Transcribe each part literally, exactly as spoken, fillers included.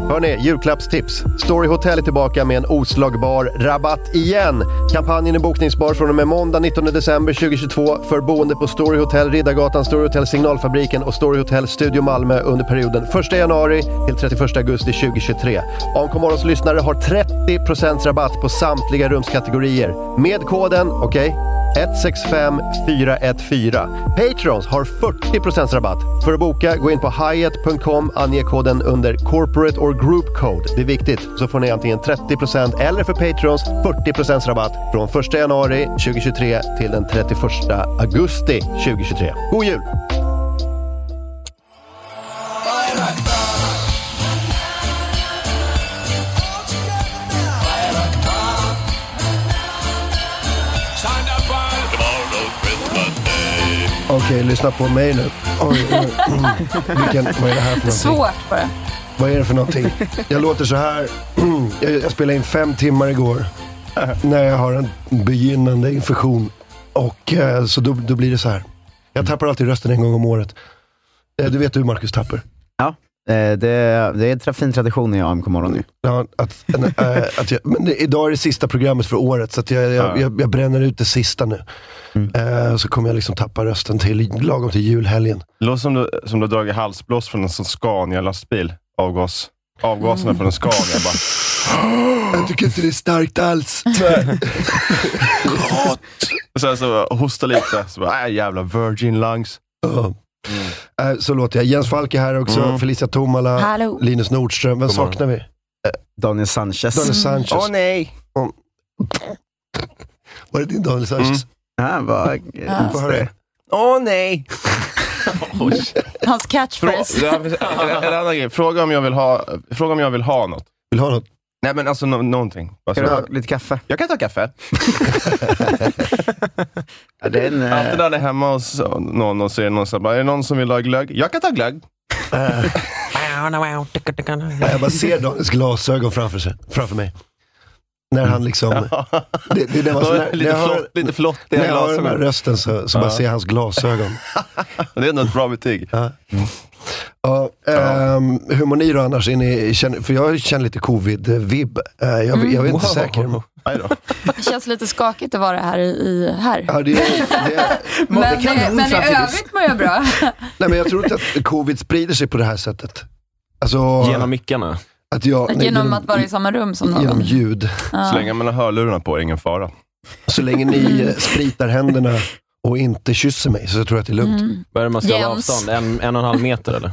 Hörrni, julklappstips. Storyhotel är tillbaka med en oslagbar rabatt igen. Kampanjen är bokningsbar från och med måndag nittonde december tjugohundratjugotvå för boende på Storyhotel Riddargatan, Storyhotel Signalfabriken och Storyhotel Studio Malmö under perioden första januari till trettioförsta augusti tjugohundratjugotre. A M K Morgons lyssnare har trettio procent rabatt på samtliga rumskategorier. Med koden, okej? Okay? ett sex fem fyra ett fyra. Patrons har fyrtio procent rabatt. För att boka, gå in på Hyatt punkt com, ange koden under Corporate or Group Code. Det är viktigt, så får ni antingen trettio procent eller för Patrons fyrtio procent rabatt från första januari tjugohundratjugotre till den trettioförsta augusti tjugohundratjugotre. God jul! Okej, okay, lyssna på mig nu. Oj, oj, oj. Vilken, vad är det här för någonting? Svårt bara. Vad är det för någonting? Jag låter så här. Jag, jag spelade in fem timmar igår. När jag har en begynnande infektion. Och eh, så då, då blir det så här. Jag tappar alltid rösten en gång om året. Eh, du vet hur Marcus tappar. Ja, eh, det, det är en fin tradition i A M K Morgon nu. Ja, att, äh, att jag, men det, idag är det sista programmet för året. Så att jag, jag, ja. jag, jag bränner ut det sista nu. Mm. Så kommer jag liksom tappa rösten till lagom till julhelgen. Låt som du, som du har dragit halsblås från en sån Scania-lastbil. Avgas, avgaserna mm. från en Scania. Bara... Jag tycker inte det är starkt alls. Och sen så hosta lite. Så bara, äh, jävla virgin lungs. Uh. Mm. Så låter jag. Jens Falk är här också. Mm. Felicia Tomala. Hallå. Linus Nordström. Vem saknar vi? Daniel Sanchez. Daniel Sanchez. Åh mm. oh, nej. Mm. Var det din Daniel Sanchez? Mm. Han var... Ja. Åh nej! Hans catchphrase. En annan grej. Fråga om jag vill ha, fråga om jag vill ha något. Vill ha något? Nej, men alltså no- någonting. Alltså, kan du ha lite kaffe? Jag kan ta kaffe. Ja, det är en, uh... Alltid när det är hemma hos någon och så är det någon som bara, är det någon som vill ha glögg? Jag kan ta glögg. Uh... Jag bara ser Daniels glasögon framför sig, framför mig. När han liksom... Ja. Det, det, det var så, när, lite, när flott, har, lite flott. När jag har den här rösten så, så ja. Bara ser hans glasögon. Det är ändå ett bra betyg. Ja. Ja, ja. Ähm, hur mår ni då annars? Är ni, för jag känner lite covid-vibb. Äh, jag, mm. jag är inte wow. säker. Det känns lite skakigt att vara här i här. Ja, det, det, det, men det kan det, men i övrigt mår jag bra. Nej, men jag tror inte att covid sprider sig på det här sättet. Alltså, genom mickarna. Att jag, nej, genom att vara i samma rum som någon. Genom ljud. Ja. Så länge man har hörlurarna på är ingen fara. Så länge ni spritar händerna och inte kysser mig så jag tror jag att det är lugnt. Mm. Vad är det man ska ha avstånd? En, en och en halv meter eller?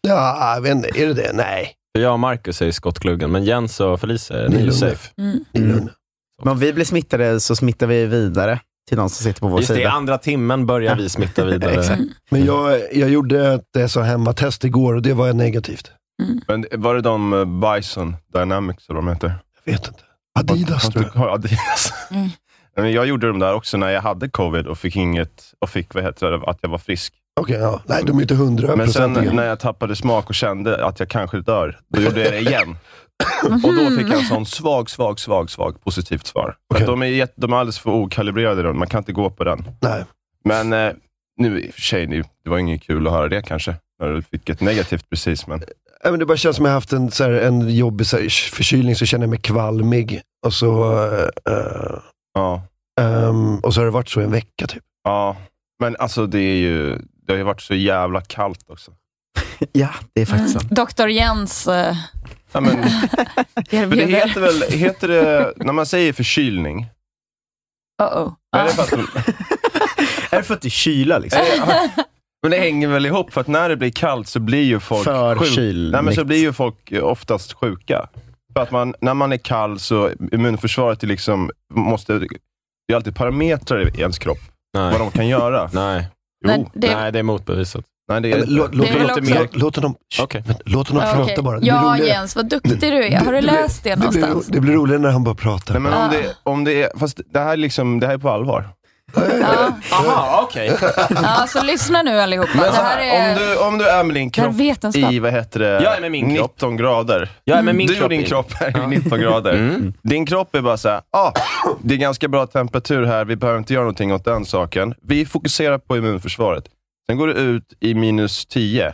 Ja, jag vet inte. Är det det? Nej. Jag och Marcus är i skottkluggen, men Jens och Felicia är ju safe. Mm. Mm. Men om vi blir smittade så smittar vi vidare till någon som sitter på vår just sida. Just det, i andra timmen börjar vi smitta vidare. Exakt. Mm. Men jag, jag gjorde ett så hemmatest igår och det var negativt. Mm. Men var det de Bison Dynamics eller vad de heter? Jag vet inte. Adidas tror jag. Adidas. Mm. Men jag gjorde dem där också när jag hade covid och fick inget och fick vad heter det, att jag var frisk. Okej, okay, ja. Nej, de är inte hundra procent. Men sen när jag tappade smak och kände att jag kanske dör, då gjorde jag det igen. Och då fick jag en sån svag, svag, svag, svag positivt svar. Okay. Att de är jätt, de är alldeles för okalibrerade. Man kan inte gå på den. Nej. Men eh, nu i och för sig, nu, det var inget kul att höra det kanske. När du fick ett negativt precis, men... Ja, men det bara känns som jag haft en, så här, en jobbig så här, förkylning så känner jag mig kvalmig. Och så... Uh, ja. Um, och så har det varit så en vecka typ. Ja, men alltså det är ju... Det har ju varit så jävla kallt också. Ja, det är faktiskt mm. doktor Jens... Uh, ja, men, för det heter väl... Heter det... När man säger förkylning... Uh-oh. Är det för att... Är det för att det kyla liksom? Men det hänger väl ihop, för att när det blir kallt så blir ju folk sjuka. Nej, men så blir ju folk oftast sjuka. För att man, när man är kall så immunförsvaret är liksom, måste, det är alltid parametrar i ens kropp. Nej. Vad de kan göra. Nej. Jo. Nej, det... Nej, det är motbevisat. Nej, det är... Låt, det är låt, också... mer... låt dem, okay. låt dem prata okay. bara. Ja, Jens, vad duktig du är. Har du läst det, det någonstans? Det blir, det blir roligare när han bara pratar. Nej, men ah. om, det, om det är, fast det här, liksom, det här är på allvar. Ja. Aha, okej. Okay. Ja, så lyssna nu allihopa. Men, det här är... om, du, om du är med din kropp i, vad heter det? Jag är med min kropp. nitton grader. Jag är med min du kropp och din i. kropp är ja. nitton grader. Mm. Din kropp är bara så här, ah, det är ganska bra temperatur här. Vi behöver inte göra någonting åt den saken. Vi fokuserar på immunförsvaret. Sen går du ut i minus tio.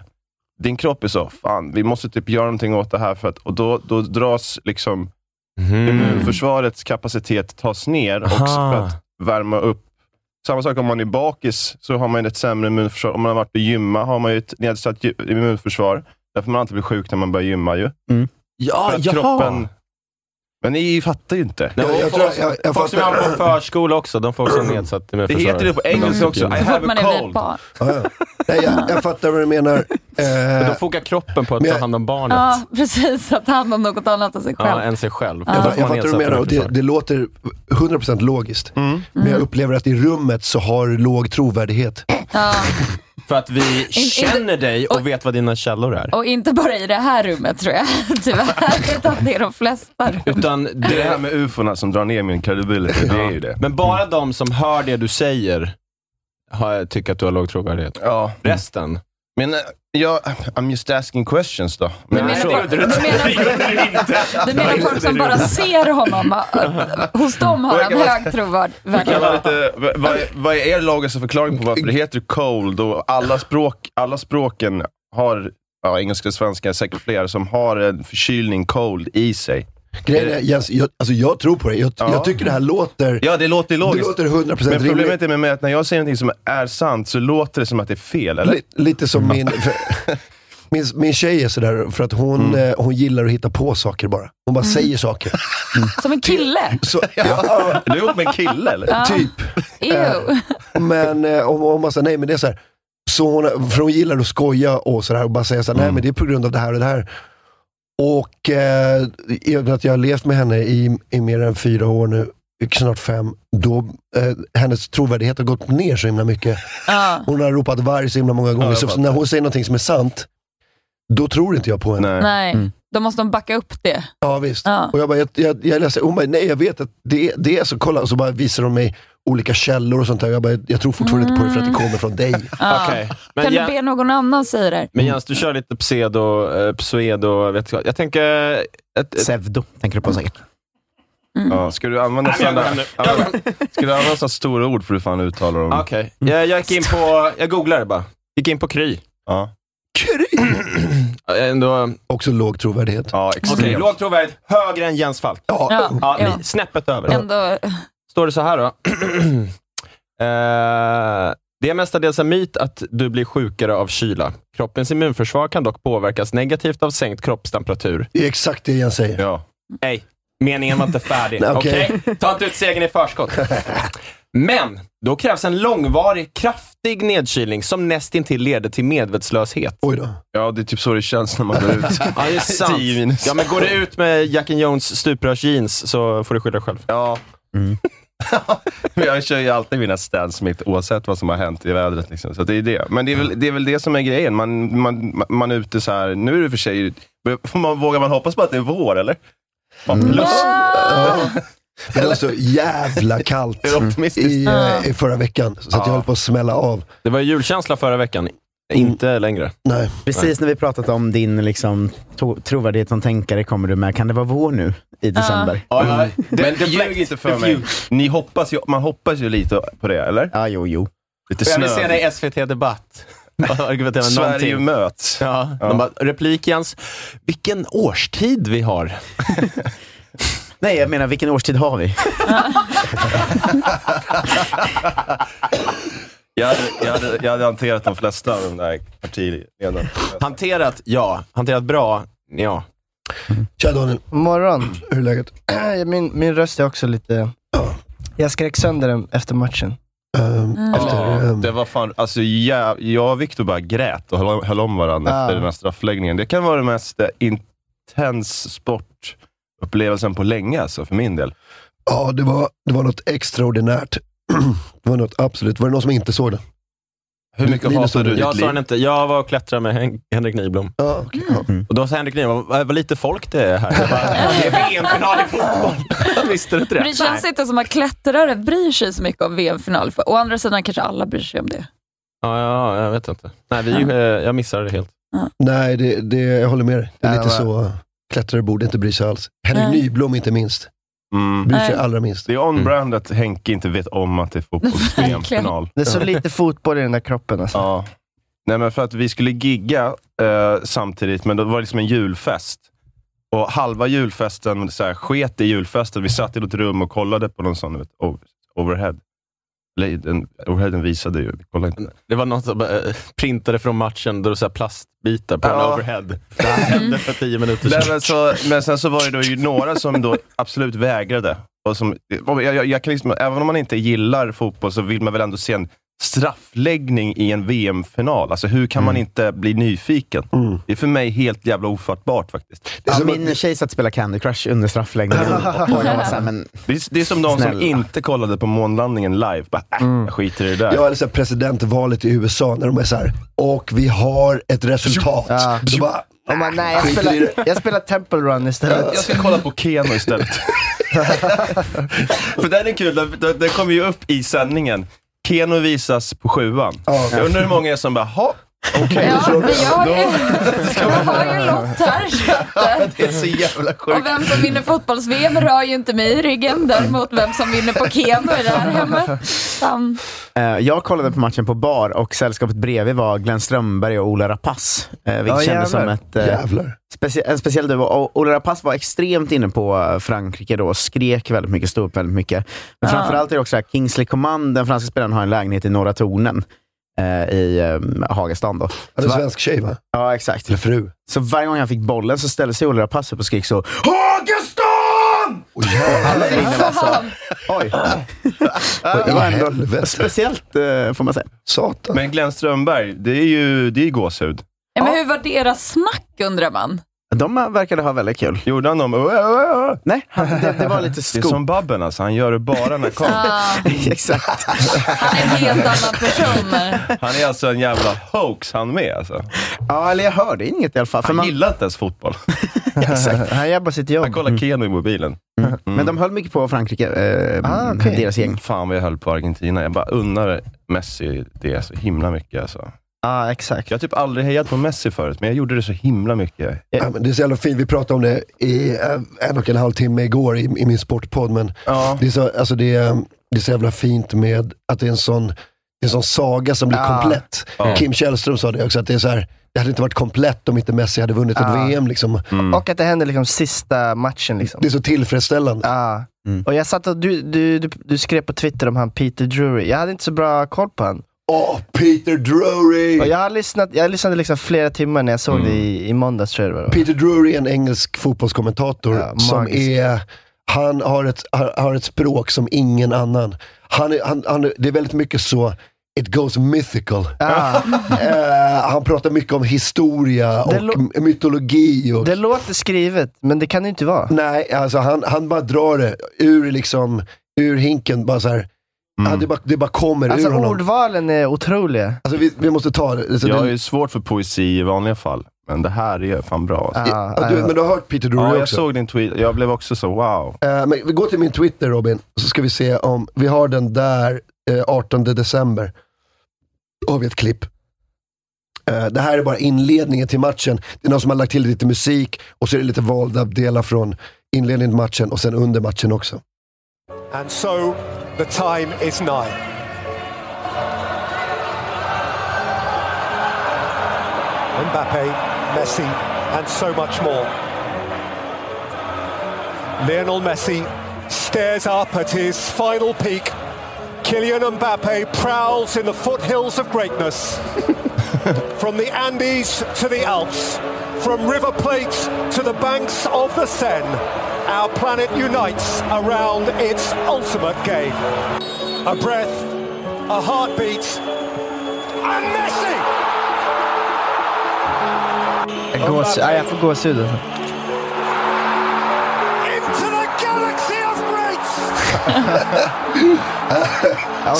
Din kropp är så, fan, vi måste typ göra någonting åt det här. För att, och då, då dras liksom mm. immunförsvarets kapacitet tas ner också för att värma upp. Samma sak om man är bakis, så har man ett sämre immunförsvar. Om man har varit på gymma har man ju ett nedsatt immunförsvar. Därför man alltid blir sjuk när man börjar gymma ju. Mm. Ja, ja. Kroppen... Men ni fattar ju inte. Nej, jag, jag, folk, jag, jag folk som är på förskola också, de får också nedsatt immunförsvar. Det heter det på engelska också. I have a cold. Ah, ja. Nej, jag, jag fattar vad du menar. Eh, de fokar kroppen på att jag, ta hand om barnet. Ja, precis. Att ta hand om något annat än sig själv. Ja, än sig själv. Ja. Jag, jag fattar vad du menar. Och det, det låter hundra procent logiskt. Mm. Mm. Men jag upplever att i rummet så har låg trovärdighet. Ja. För att vi in, känner in, dig och, och vet vad dina källor är. Och inte bara i det här rummet, tror jag. Tyvärr, utan det är de flesta rum. Utan det här med uforna som drar ner min credibility, det är ju det. Men bara de som hör det du säger har, tycker att du har låg trovärdighet. Ja. Resten. Men jag, I'm just asking questions då. Men du, menar, du, du, menar, du menar folk som bara ser honom. Hos dem har han hög trovärd. Vad, vad är er logiska förklaring på varför det heter cold? Och alla, språk, alla språken har, ja, engelska och svenska, säkert fler, som har en förkylning cold i sig. Grejen, Jens, jag, alltså jag tror på det. Jag, ja. jag tycker det här låter... Ja, det låter logiskt. Det låter hundra procent rimligt. Men problemet är med att när jag säger någonting som är sant så låter det som att det är fel, eller? L- lite som min... För, min, min tjej är sådär, för att hon, mm. eh, hon gillar att hitta på saker bara. Hon bara mm. säger saker. Mm. Som en kille. Så, ja, du är ihop med en kille, eller? Ja. Typ. Eh, men eh, om, om man säger nej, men det är såhär. Så hon, för hon gillar att skoja och sådär och bara säga såhär, mm. nej men det är på grund av det här och det här. Och eh, att jag har levt med henne i, i mer än fyra år nu, snart fem, då eh, hennes trovärdighet har gått ner så himla mycket. Ah. Hon har ropat varg så himla många gånger. Ah, så när hon säger någonting som är sant, då tror inte jag på henne. Nej, nej. Mm. Då måste de backa upp det. Ja, visst. Ah. Och jag bara, jag, jag, jag läser, hon bara, nej jag vet att det, det är så, kolla. Och så bara visar de mig olika källor och sånt där. Jag bara, jag tror fortfarande mm. inte på det för att det kommer från dig. Ah. Okay. Men kan jag, du be någon annan säga det? Men Jens, du kör lite pseudo, eh, pseudo, vet jag. Jag tänker... Ett, ett, Sevdo, tänker du på säkert. Mm. Ja, ska du använda sådana... Ska du använda sådana stora ord för du fan uttalar dem? Okej. Okay. Mm. Jag, jag gick in på... Jag googlade bara. Gick in på Kry. Ja. Kry! Ändå... Också låg trovärdighet. Ja, extremt. Okay, låg trovärdighet, högre än Jens Falk. Ja. Ja, ja, ja. Snäppet över. Ändå... Står det så här då. eh, det är mestadels en myt att du blir sjukare av kyla. Kroppens immunförsvar kan dock påverkas negativt av sänkt kroppstemperatur. Det är exakt det jag säger. Ja. Nej, meningen var inte färdig. Okej, okay. okay. Ta inte ut segern i förskott. Men då krävs en långvarig, kraftig nedkylning som nästintill leder till medvetslöshet. Oj då. Ja, det är typ så det känns när man går ut. Ja, det är sant. Ja, men går du ut med Jack and Jones stuprörs jeans så får du skydda dig själv. Ja. Mm. Men jag kör ju alltid mina stands mitt oavsett vad som har hänt i vädret liksom. Så det är det. Men det är väl det, är väl det som är grejen. Man, man, man är ute så här. Nu är det för sig man, vågar man hoppas på att det är vår, eller? Mm. Plus. Mm. Det var så jävla kallt i, mm. i förra veckan. Så att ja. jag höll på att smälla av. Det var julkänsla förra veckan. Inte längre. Nej. Precis när vi pratat om din liksom, to- trovärdighet som tänkare kommer du med. Kan det vara vår nu i december? Ja, mm. mm. det, men det ljög inte för mig. Ni hoppas ju, man hoppas ju lite på det, eller? Ja, jo, jo. Lite snö. Jag vill se dig i S V T-debatt. Sverige möts. Ja, ja. De bara, replik Jens. Vilken årstid vi har. Nej, jag menar, vilken årstid har vi? Jag hade, jag, hade, jag hade hanterat de flesta av de där partiledarna. Hanterat, ja. Hanterat bra, ja. Tja, Daniel. Morgon. Hur är läget? Min, min röst är också lite... Jag skrek sönder den efter matchen. Um, mm. efter, um... Det var fan, alltså jag, jag och Victor bara grät och höll, höll om varandra ah. efter den här straffläggningen. Det kan vara den mest intens sportupplevelsen på länge, alltså, för min del. Ja, det var, det var något extraordinärt. Det var något absolut. Var det någon som inte såg det? Hur mycket hatar du? Jag sa den inte. Jag var och klättrade med Hen- Henrik Nyblom. Ah, okay. mm. Och då sa Henrik Nyblom, vad lite folk det är här. Jag bara, det är V M-final i fotboll. Visste du inte det? Men det känns inte som att klättrare bryr sig så mycket om V M-final. Å andra sidan kanske alla bryr sig om det. Ja, ja jag vet inte. Nej, vi, ja. Jag missade det helt. Ja. Nej, det, det, jag håller med dig. Det är ja, lite men... så. Klättrare borde inte bry sig alls. Henrik Nej. Nyblom inte minst. Mm. Bryr sig allra minst. Det är on-brand att Henke inte vet om att det är fotbolls-V M-final. Det är så lite fotboll i den där kroppen alltså. Ja. Nej, men för att vi skulle gigga eh, samtidigt, men det var liksom en julfest. Och halva julfesten så här, sket i julfesten. Vi satt i något rum och kollade på någon sån vet, overhead. Den, overheaden visade ju, kolla inte. Det var något som äh, printade från matchen där du såhär plastbitar på ja. en overhead. Det hände för tio minuter sedan. Men, så, men sen så var det då ju några som då absolut vägrade. Och som, jag, jag, jag kan liksom, även om man inte gillar fotboll så vill man väl ändå se en straffläggning i en V M-final. Alltså hur kan mm. man inte bli nyfiken? Mm. Det är för mig helt jävla ofattbart faktiskt. Det är ja, min att... tjej satt spela Candy Crush under straffläggningen. här, men... det, är, det är som de Snälla. som inte kollade på månlandningen live. Bara, äh, mm. jag skiter i det där. Ja, eller så här, presidentvalet i U S A när de är så här, och vi har ett resultat. Ja. Så bara, äh, man, nej, jag spelar, jag spelar Temple Run istället. Jag ska kolla på Keno istället. För den är kul, den kommer ju upp i sändningen. Keno visas på sjuan. Oh, okay. Jag undrar hur många är som bara, ha, okej. Okay, ja, jag, jag, jag har ju lott här. Det är så jävla sjukt. Och vem som vinner fotbolls-V M rör ju inte mig i ryggen. Däremot vem som vinner på Keno i det här hemmet. Um. Uh, jag kollade på matchen på bar och sällskapet bredvid var Glenn Strömberg och Ola Rapace. Uh, vilket oh, kändes som ett... Uh, specie- en speciell duo. Och Ola Rapace var extremt inne på Frankrike då. Skrek väldigt mycket, stod upp väldigt mycket. Men ah. framförallt är det också här, Kingsley Coman, den franska spelaren, har en lägenhet i Nora Tornen. I um, Hagastaden då. Det är en svensk tjej va? Ja, exakt. Eller fru. Så varje gång han fick bollen så ställde sig Ola Rapace upp och skrek så Hagastan! Oj, alla inne så. Oj. Det var ändå speciellt uh, får man säga. Satan. Men Glenn Strömberg, det är ju det är gåshud. Ja, men hur var deras snack undrar man? De verkade ha väldigt kul. Gjorde han dem? Nej, det, det var lite skog. Det är som Babben alltså, han gör det bara när kom. Ah. Exakt. Han är en helt annan person. Han är alltså en jävla hoax han med alltså. Ja, eller jag hörde inget i alla fall. För han man... gillar inte ens fotboll. Exakt. Han jobbar sitt jobb. Han kollar Keno i mobilen. Mm. Mm. Men de höll mycket på Frankrike, eh, ah, okay. deras gäng. Fan vad jag höll på Argentina. Jag bara unnar Messi det så himla mycket alltså. Ja, ah, exakt. Jag har typ aldrig hejat på Messi förut, men jag gjorde det så himla mycket. Ja, men det är så jävla fint. Vi pratade om det i en och en halv timme igår i, i min sportpodd, men ja. det, är så, alltså det, är, det är så jävla fint med att det är en sån, en sån saga som blir ja. komplett. Ja. Kim Källström sa det också, att det är så här, det hade inte varit komplett om inte Messi hade vunnit ja. ett V M. Liksom. Mm. Och att det hände liksom sista matchen. Liksom. Det är så tillfredsställande. Ja. Mm. Och jag satt och du, du, du, du skrev på Twitter om han Peter Drury. Jag hade inte så bra koll på han. Åh, oh, Peter Drury! Och jag har lyssnat, jag lyssnade liksom flera timmar när jag såg mm. det i, i måndags tror jag det var. Peter Drury är en engelsk fotbollskommentator ja, som är, han har ett, har ett språk som ingen annan. Han, han, han, det är väldigt mycket så, it goes mythical. Ah. uh, han pratar mycket om historia det och lo- mytologi. Och, det låter skrivet, men det kan det inte vara. Nej, alltså han, han bara drar det ur liksom, ur hinken, bara så här. Mm. Ja, det, bara, det bara kommer alltså, ur honom. Ordvalen är otroliga. Alltså vi, vi måste ta det. Alltså, jag det... är svårt för poesi i vanliga fall. Men det här är fan bra. Alltså. Ah, ja, du, men du har hört Peter Drury ah, också. Ja, jag såg din tweet. Jag blev också så wow. Uh, men vi går till min Twitter, Robin. Så ska vi se om... Vi har den där uh, artonde december. Har vi ett klipp. Uh, det här är bara inledningen till matchen. Det är någon som har lagt till lite musik. Och så är det lite valda delar från inledningen till matchen. Och sen under matchen också. And so... The time is nine. Mbappe, Messi, and so much more. Lionel Messi stares up at his final peak. Kylian Mbappe prowls in the foothills of greatness. From the Andes to the Alps, from River Plate to the banks of the Seine. Our planet unites around its ultimate game. A breath, a heartbeat, and Messi! Jag, gås, ja, jag får gåshud. Into the galaxy of greats!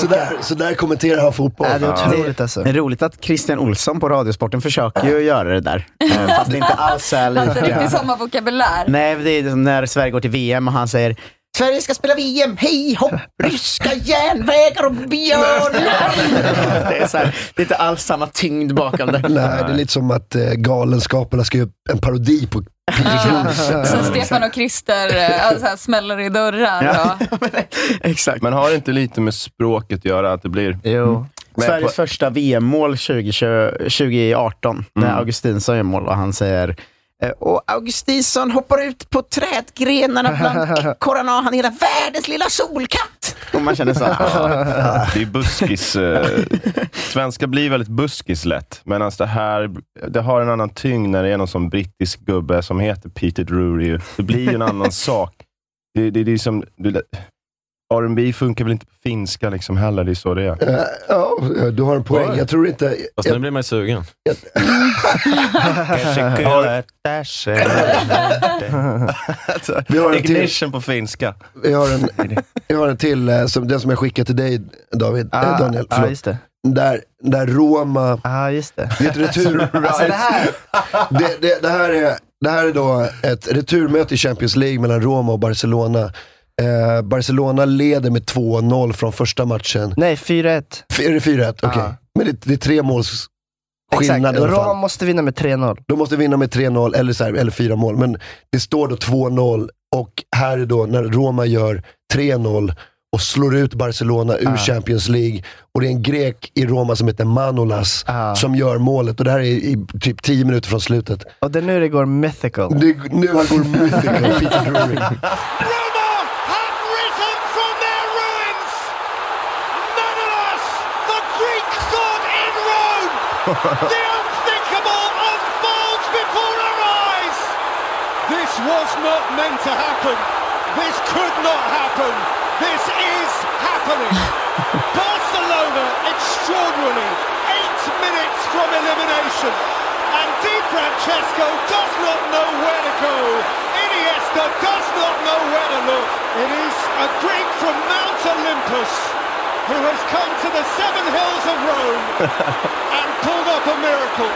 Så, där, så där kommenterar han fotboll. Ja, det är otroligt alltså. Det är roligt att Christian Olsson på Radiosporten försöker ju göra det där. Fast det inte alls är lika. Det är inte samma vokabulär. Nej, det är när Sverige går till V M och han säger... Sverige ska spela V M, hej hopp, ryska järnvägar och björnar. Det är så här, det är inte alls samma tyngd bakom det. Nej, det är lite som att eh, galenskaparna ska göra en parodi på Peter Drury. Som Stefan och Christer alltså, smäller i dörrar. Ja. Exakt. Men har det inte lite med språket att göra att det blir... Jo. Men Sveriges på... första V M-mål tjugo arton när mm. Augustinsson gör mål och han säger... Och Augustinsson hoppar ut på trädgrenarna bland ekorrarna och han är hela världens lilla solkatt. Och man känner så här. Ja, det är buskis. Svenska blir väldigt buskis lätt. Men alltså det här, det har en annan tyngd när det är någon som brittisk gubbe som heter Peter Drury. Det blir ju en annan sak. Det, det, det är som... Det, R and B funkar väl inte på finska liksom heller, det är så det är. Uh, ja, du har en poäng. Wow. Jag tror inte... Fast jag... nu blir man sugen. Jag... Vi har en till... Ignition på finska. Vi har en, vi har en till, som, den som jag skickade till dig, David. Ah, eh, Daniel, förlåt. Ah, just det. Där, där Roma... Ja, ah, just det. Retur... alltså, det, här... det, det, det här är det här är då ett returmöte i Champions League mellan Roma och Barcelona. Eh, Barcelona leder med två noll från första matchen. Nej, fyra ett. Är det fyra ett? Okej. Okay. Men det, det är tre måls skillnad. Exakt. Roma måste vinna med tre noll. De måste vinna med tre noll eller, så här, eller fyra mål. Men det står då två noll. Och här är då när Roma gör tre noll och slår ut Barcelona ur ah. Champions League. Och det är en grek i Roma som heter Manolas ah. som gör målet. Och det här är i, typ tio minuter från slutet. Och det är nu det går mythical. Det, nu han går mythical. Peter Drury. The unthinkable unfolds before our eyes. This was not meant to happen. This could not happen. This is happening. Barcelona extraordinary. Eight minutes from elimination. And Di Francesco does not know where to go. Iniesta does not know where to look. It is a Greek from Mount Olympus who has come to the seven hills of Rome and pulled up a miracle.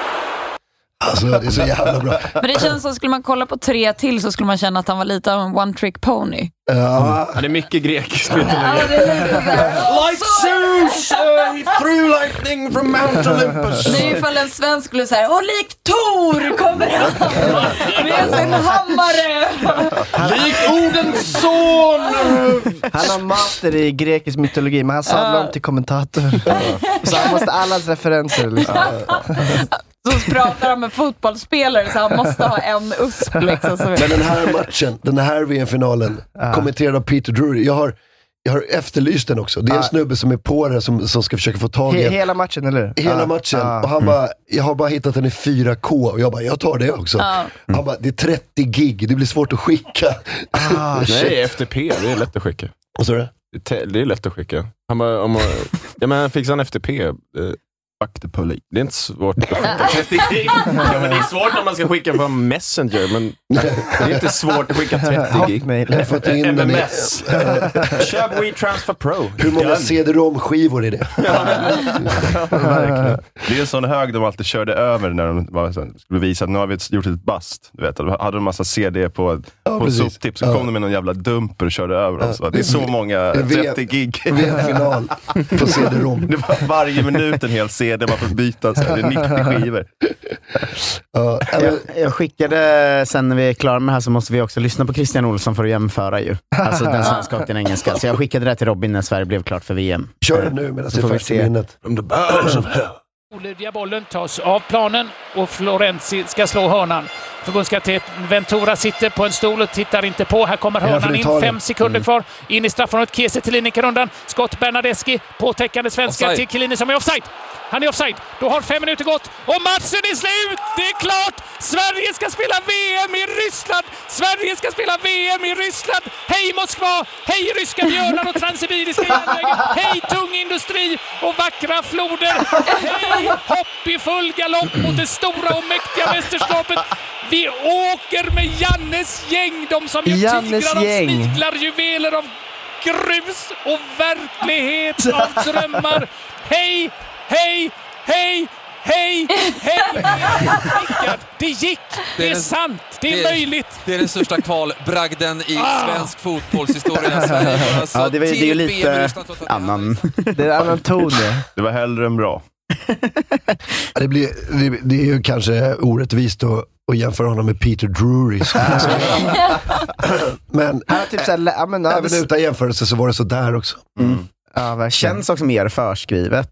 Alltså, det är så jävla bra. Men det känns som skulle man kolla på tre till så skulle man känna att han var lite av en one-trick pony. Ja, mm. Han är mycket grek. Ja, det är lite like Zeus, uh, he threw lightning from Mount Olympus. Det är ju ifall en svensk skulle säga, och lik Thor kommer han med sin hammare. Lik Odens son. Han har master i grekisk mytologi, men han sadlar om till kommentator. Så han måste allas referenser liksom. Så pratar han med fotbollsspelare så han måste ha en usp liksom. Men den här matchen, den här V M-finalen ah. kommenterad av Peter Drury. Jag har, jag har efterlyst den också. Det är en ah. snubbe som är på det som, som ska försöka få tag i He- hela matchen, eller hur? Hela ah. matchen. Ah. Och han mm. bara, jag har bara hittat den i fyra K. Och jag bara, jag tar det också. Ah. Han bara, det är trettio gig. Det blir svårt att skicka. Ah, nej, F T P. Det är lätt att skicka. Vad sa du? Det är lätt att skicka. Han bara, om, ja men fixa en F T P. Det är inte svårt att skicka. trettio gig. Ja, men det är svårt när man ska skicka på Messenger, men det är inte svårt att skicka trettio gig. Jag fått in M M S. Köp WeTransfer Pro. Hur många C D-ROM-skivor är det? Ja, det är en sån hög de alltid körde över när de skulle visa att nu har vi gjort ett bust. Du vet, hade de en massa C D på, ja, på soptipp så ja. kom de med någon jävla dumper och körde över dem. Så det är så många trettio gig. Vi har final på C D-ROM. Det var varje minut en hel C D. Det var för att byta, så det är nittio skivor. Uh, jag, jag skickade, sen när vi är klara med det här så måste vi också lyssna på Christian Olsson för att jämföra ju. Alltså den svenska och den engelska. Så jag skickade det till Robin när Sverige blev klart för V M. Kör det nu medan det är färdigt. Olydiga bollen tas av planen och Florenzi ska slå hörnan. Förbundskapten Ventura sitter på en stol och tittar inte på. Här kommer hörnan in. Fem sekunder mm. kvar. In i straffområdet. Kiese till Lineker-rundan. Skott Bernadeschi. Påtäckande svenska offside till Chiellini som är offside. Han är offside. Då har fem minuter gått. Och matchen är slut. Det är klart. Sverige ska spela V M i Ryssland! Sverige ska spela V M i Ryssland! Hej Moskva! Hej ryska björnar och transsibiriska järnvägen! Hej tung industri och vackra floder! Hej hopp i full galopp mot det stora och mäktiga mästerskapet! Vi åker med Jannes gäng, de som ju tigrar och sniglar, juveler av grus och verklighet av drömmar. Hej, hej, hej! Hej! Hej! Det gick! Det är sant! Det är, det är möjligt! Det är den största kvalbragden i svensk fotbollshistoria. Alltså, ja, det, var, det är ju lite annan. Det är annan ton. Det var hellre än bra. Det, blir, det, det är ju kanske orättvist att, att jämföra honom med Peter Drury. Men även utan jämförelse så var det så där också. Mm. Ja, känns också mer förskrivet.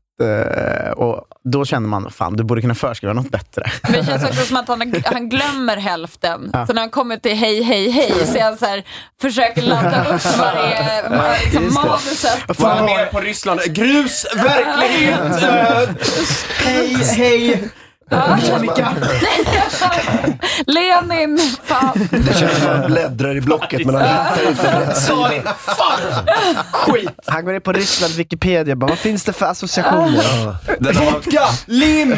Och då känner man, fan, du borde kunna förskriva något bättre. Men det känns också som att han, han glömmer hälften. Ja. Så när han kommer till hej, hej, hej, så är han så här, försöker ladda upp varje, varje liksom, manuset. Och fan, mer på Ryssland. Grus, verklighet! Hej, hej! Lenin, fan. Det känns som han bläddrar i blocket, men han hittar inte. Stalin, fan! Skit! Han går in på Ryssland Wikipedia, bara, vad finns det för associationer? Vodka, lim!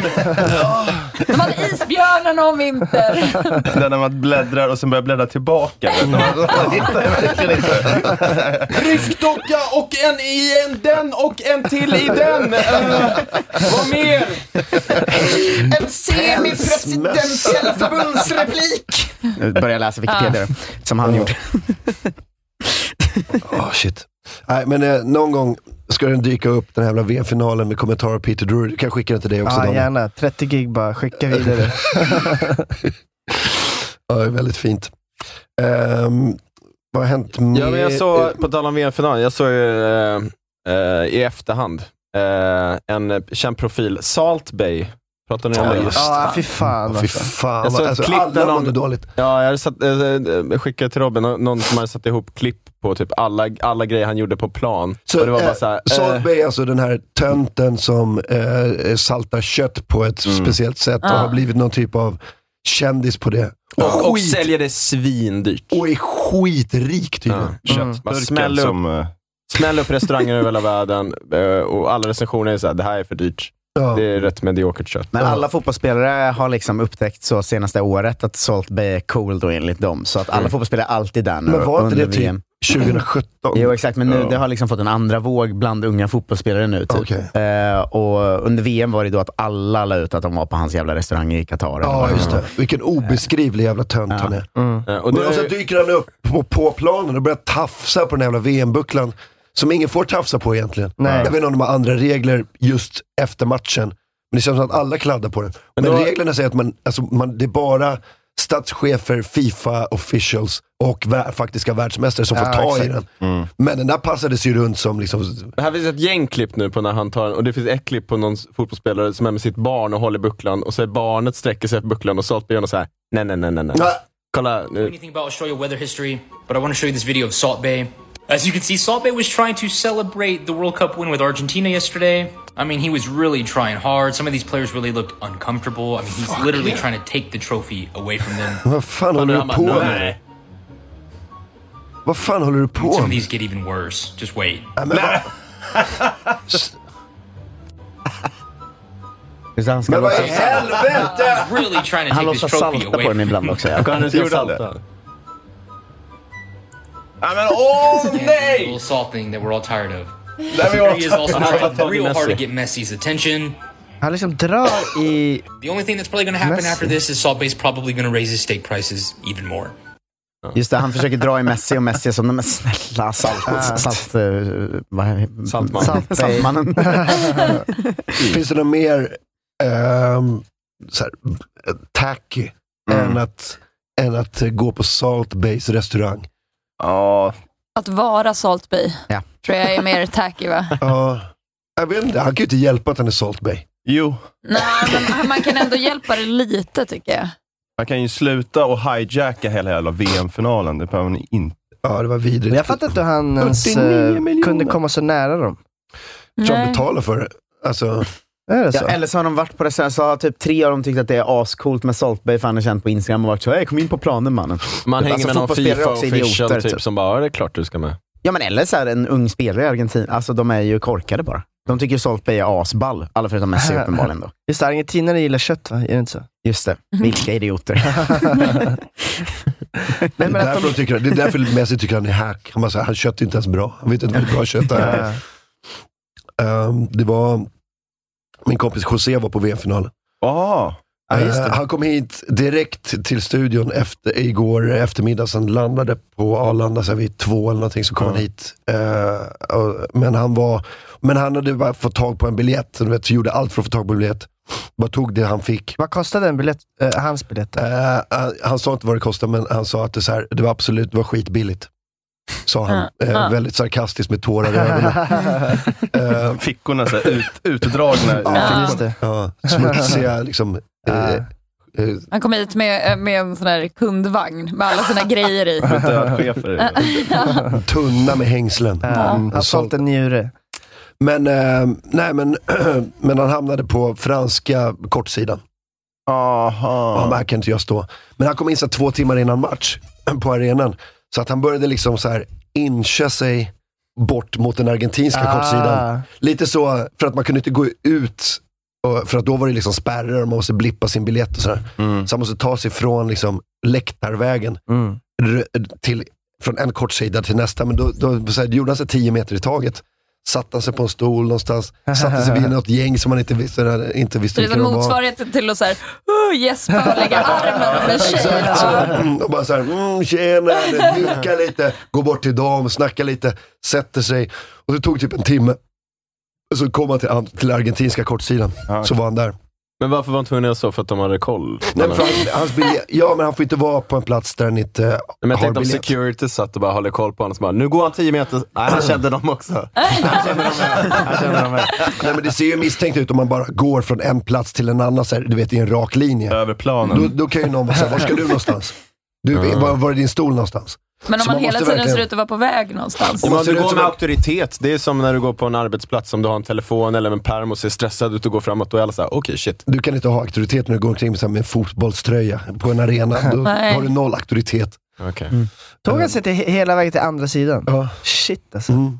De hade isbjörnen om vinter. Den när man bläddrar och sen börjar bläddra tillbaka. Rysk docka och en i en den och en till i den. Uh, vad mer? En semipresidentiell förbundsreplik. Nu börjar läsa Wikipedia som han gjorde. Åh, shit. Nej, men eh, någon gång ska den dyka upp, den här jävla V M-finalen med kommentarer Peter Drury. Du kan skicka den till dig också. Ja, Daniel. Gärna. trettio gig bara. Skicka vidare. Ja, det är väldigt fint. Um, vad har hänt med... Ja, men jag såg, på tal om V M-finalen, jag såg uh, uh, i efterhand uh, en känd profil, Salt Bae. Pratar ni om det? Ja, fy fan. Fy fan. Jag såg alla mådde dåligt. Ja, jag, satt, jag skickade till Robin någon som hade satt ihop klipp på typ alla, alla grejer han gjorde på plan. Så, och det var bara så här, eh, Salt Bae är alltså den här tönten som eh, saltar kött på ett mm. speciellt sätt och ah. har blivit någon typ av kändis på det. Och, och säljer det svindyrt. Och är skitrik typ. Ja, köttburken mm. som... Uh... Smäll upp restauranger över hela världen och alla recensioner är så här, det här är för dyrt. Ja. Det är rätt mediokert kött. Men alla fotbollsspelare har liksom upptäckt så senaste året att Salt Bae är cool då enligt dem. Så att alla mm. fotbollsspelare är alltid där nu. Men var inte det V M tjugohundrasjutton? Jo, exakt. Men nu, ja. det har liksom fått en andra våg bland unga fotbollsspelare nu. Typ. Okay. Eh, och under V M var det då att alla la ut att de var på hans jävla restaurang i Qatar. Ja, just det. Vilken obeskrivlig jävla tönt ja. han är. Mm. Ja, och, det... och så dyker han upp på, på planen och börjar tafsa på den jävla V M-bucklan. Som ingen får tafsa på egentligen. Nej. Jag vet inte om de har andra regler just efter matchen. Men det känns som att alla kladdar på den. Men, men då... reglerna säger att man, alltså man, det är bara statschefer, FIFA officials och vä- faktiska världsmästare som ja, får ta exakt. i den. Mm. Men den där passades ju runt som liksom... Det här finns ett gängklipp nu på när han tar den. Och det finns ett klipp på någon fotbollsspelare som är med sitt barn och håller bucklan. Och så är barnet sträcker sig efter bucklan och Salt Bae och så här. Nej, nej, nej, nej, nej. Kolla nu. Anything about show your weather history, but I want to show you this video of Salt Bae. As you can see, Salt Bae was trying to celebrate the World Cup win with Argentina yesterday. I mean, he was really trying hard. Some of these players really looked uncomfortable. I mean, he's Fuck literally yeah. trying to take the trophy away from them. Vad fan håller du på med? Vad fan håller du på med? Some of these get even worse. Just wait. Men vad i helvete? Really trying to take this trophy away from them. Han låtsas salta på. I mean, oh, nay! A little salt thing that we're all tired of. He is also trying real hard to get Messi's attention. Han liksom drar i... The only thing that's probably going to happen Messi. after this is Salt Bae's probably going to raise his steak prices even more. Just det, han försöker dra i Messi och Messi som de är snälla salt, ah, salt, uh, vad, saltman. Salt, saltmannen. Finns det något mer um, så här, tacky mm. än, att, än att gå på Salt Bae's restaurang? Ja. Att vara Salt Bae. Ja. Tror jag är mer tacky, va? Ja. Jag vet inte, han kan ju inte hjälpa att han är Salt Bae. Jo. Nej, men man kan ändå hjälpa det lite, tycker jag. Man kan ju sluta och hijacka hela hela V M-finalen. Det behöver man inte. Ja, det var vidrigt. Jag fattar inte hur han ens, kunde komma så nära dem. Jag tror han betalar för det. Alltså... Är det så? Ja, eller så har de varit på det sen, så har typ tre av dem tyckt att det är ascoolt med Salt Bae, för han är känd på Instagram och varit så, jag kom in på planen mannen. Man hänger alltså med någon FIFA official typ, typ som bara, är det klart du ska med? Ja, men eller så här en ung spelare i Argentina, alltså de är ju korkade bara. De tycker Salt Bae är asball, alla förutom Messi uppenbarligen då. Just det, argentinare gillar kött va, är det inte så? Just det, vilka idioter. Men det, därför de... tycker, det är därför Messi tycker han är hack. Han, bara, han kött är inte ens bra, han vet inte hur bra kött är. um, Det var... Min kompis José var på V M-finalen. Oh, ja, just det. Uh, han kom hit direkt till studion efter, igår eftermiddag. Sen landade på Arlanda så vid två eller någonting, så kom mm. han hit. Uh, och, men, han var, men han hade bara fått tag på en biljett. Du vet, så gjorde allt för att få tag på en biljett. Bara tog det han fick. Vad kostade en biljett, uh, hans biljett? Uh, uh, han sa inte vad det kostade, men han sa att det, så här, det var absolut det var skitbilligt. Sa han, ah, eh, ah. väldigt sarkastiskt med tårar i ögonen. Fickorna så här, ut, utdragna. Ja, just det. Ja, smutsiga liksom. Ah. Eh, eh. Han kom hit med, med en sån här kundvagn med alla sina grejer i. Tunna med hängslen. Ah. Mm, han sålt en njure. Men, eh, nej, men, men han hamnade på franska kortsidan. Aha. Han märker inte jag stå. Men han kom in så två timmar innan match på arenan. Så att han började liksom så här incha sig bort mot den argentinska ah. kortsidan. Lite så, för att man kunde inte gå ut, och, för att då var det liksom spärrar och man måste blippa sin biljett och sådär. Mm. Så han måste ta sig från liksom läktarvägen mm. till, från en kortsida till nästa. Men då, då så här, gjorde han sig tio meter i taget. Satt han sig på en stol någonstans. Satte sig vid något gäng som man inte visste, inte visste vilka de var. Det var motsvarigheten till att såhär oh, gäspa och lägga armen med tjejerna. Exakt så. Och bara såhär, mm, tjena, duka lite. Gå bort till dem, snacka lite. Sätter sig. Och det tog typ en timme. Så kom han till, till argentinska kortsidan. Ah, okay. Så var han där. Men varför var han tvungen så? För att de hade koll? Nej, för han, hans biljet, ja, men han får inte vara på en plats där han inte men jag har tänkte biljett. Om security satt och bara håller koll på honom. Så bara, nu går han tio meter. Nej, han kände dem också. Han kände dem han kände dem Nej, men det ser ju misstänkt ut om man bara går från en plats till en annan. Så här, du vet, i en rak linje. Över planen. Då, då kan ju någon säga, var ska du någonstans? Du, mm. var, var är din stol någonstans? Men om man, man hela tiden verkligen... ser ut att vara på väg någonstans. Om man du går med en... auktoritet, det är som när du går på en arbetsplats, om du har en telefon eller en perm och ser stressad ut och går framåt, och alla såhär, okej okay, shit. Du kan inte ha auktoritet när du går omkring med, så här, med en fotbollströja på en arena, då har du noll auktoritet. Okay. Mm. Tog han sig till hela vägen till andra sidan? Ja. Shit alltså. Mm.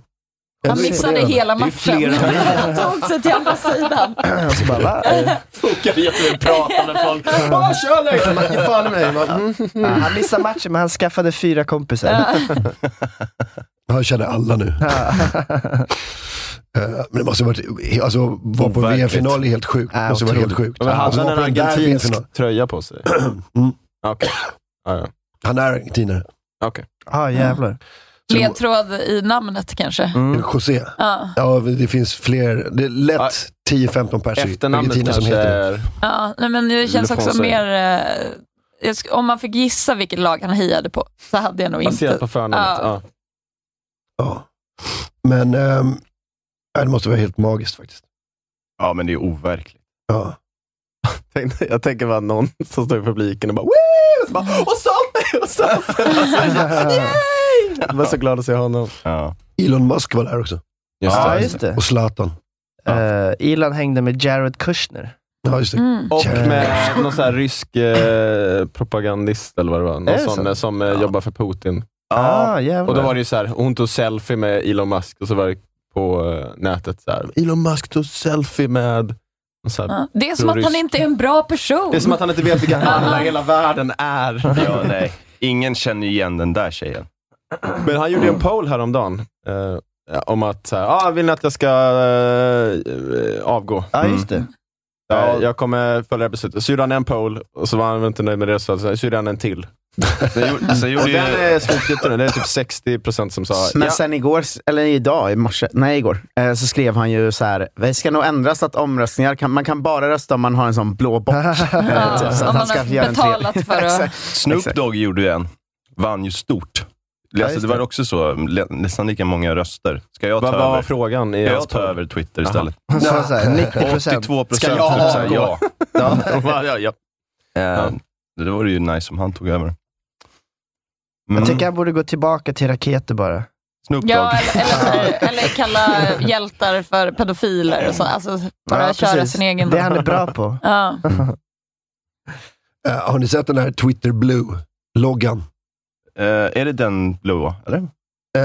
Han missade hela matchen. Han tog sig till andra sidan. Så bara, va? Funkade jättebra prata med folk. Åh, kör längre! Man gick fan med mig. Han missade matchen, men han skaffade fyra kompisar. Han känner alla nu. Men det måste ha varit... Alltså, var på V M-final är helt sjukt. Det måste vara helt sjukt. Men hade han en argentinsk tröja på sig? Okej. Han är argentinare. Okej. Ja, jävlar. Ledtråd i namnet kanske. Mm. José. Ja. Ja, det finns fler. Det är lätt ja. tio femton personer. Efternamnet kanske som heter det. Ja, men det känns Lefonse. Också mer... Eh, om man fick gissa vilket lag han hejade på så hade jag nog baserat inte... Baserat på förnamnet, ja. Ja. Ja. Men ähm, det måste vara helt magiskt faktiskt. Ja, men det är overkligt. Ja. Jag tänker bara någon som står i publiken och bara... Och så bara... Och så! Och så! Och så! Jag var så glad att se honom. Ja. Elon Musk var där också. Just det. Ja, just det. Och Zlatan. Ja. Uh, Elon hängde med Jared Kushner. Ja, just det. Mm. Och med någon sån här rysk eh, propagandist eller vad det var. Någon sån som eh, ja. jobbar för Putin. Ah, ja. Och då var det ju så här, hon tog selfie med Elon Musk och så var det på eh, nätet så här. Elon Musk tog selfie med... Ja. Det är som att rysk. Han inte är en bra person. Det är som att han inte vet vilka alla hela världen är. Ja, nej. Ingen känner igen den där tjejen. Men han gjorde en poll häromdagen eh, om att så här, ah, vill ni att jag ska eh, avgå? Ja, ah, just det. Mm. Ja, jag kommer följa beslutet. Så gjorde han en poll och så var han inte nöjd med det, så, så, så gjorde han en till. Så gjorde, så gjorde och ju... den är slutgiltigt. Det är typ sextio procent som sa... Men ja. Sen igår, eller idag, i morse, nej igår, eh, så skrev han ju så här, vi ska nog ändras att omröstningar, kan, man kan bara rösta om man har en sån blå bock. eh, typ, så om att man han ska har göra betalat en för att... Snoop Dogg gjorde ju en, vann ju stort. Alltså, det var också så, nästan lika många röster. Ska jag ta vad, över? Vad var frågan? Ska jag ta över Twitter istället? Ja. åttiotvå procent ska jag ha ja. Ja. Ja. Ja. Ja. Det var ju nice om han tog över. Men... Jag tycker jag borde gå tillbaka till raketer bara. Snoop Dogg. Ja, eller, eller, eller kalla hjältar för pedofiler och så. Alltså, bara ja, köra precis. Sin egen... Det han är bra på. Ja. Uh, har ni sett den här Twitter Blue-loggan? Uh, är det den blåa, eller? Uh,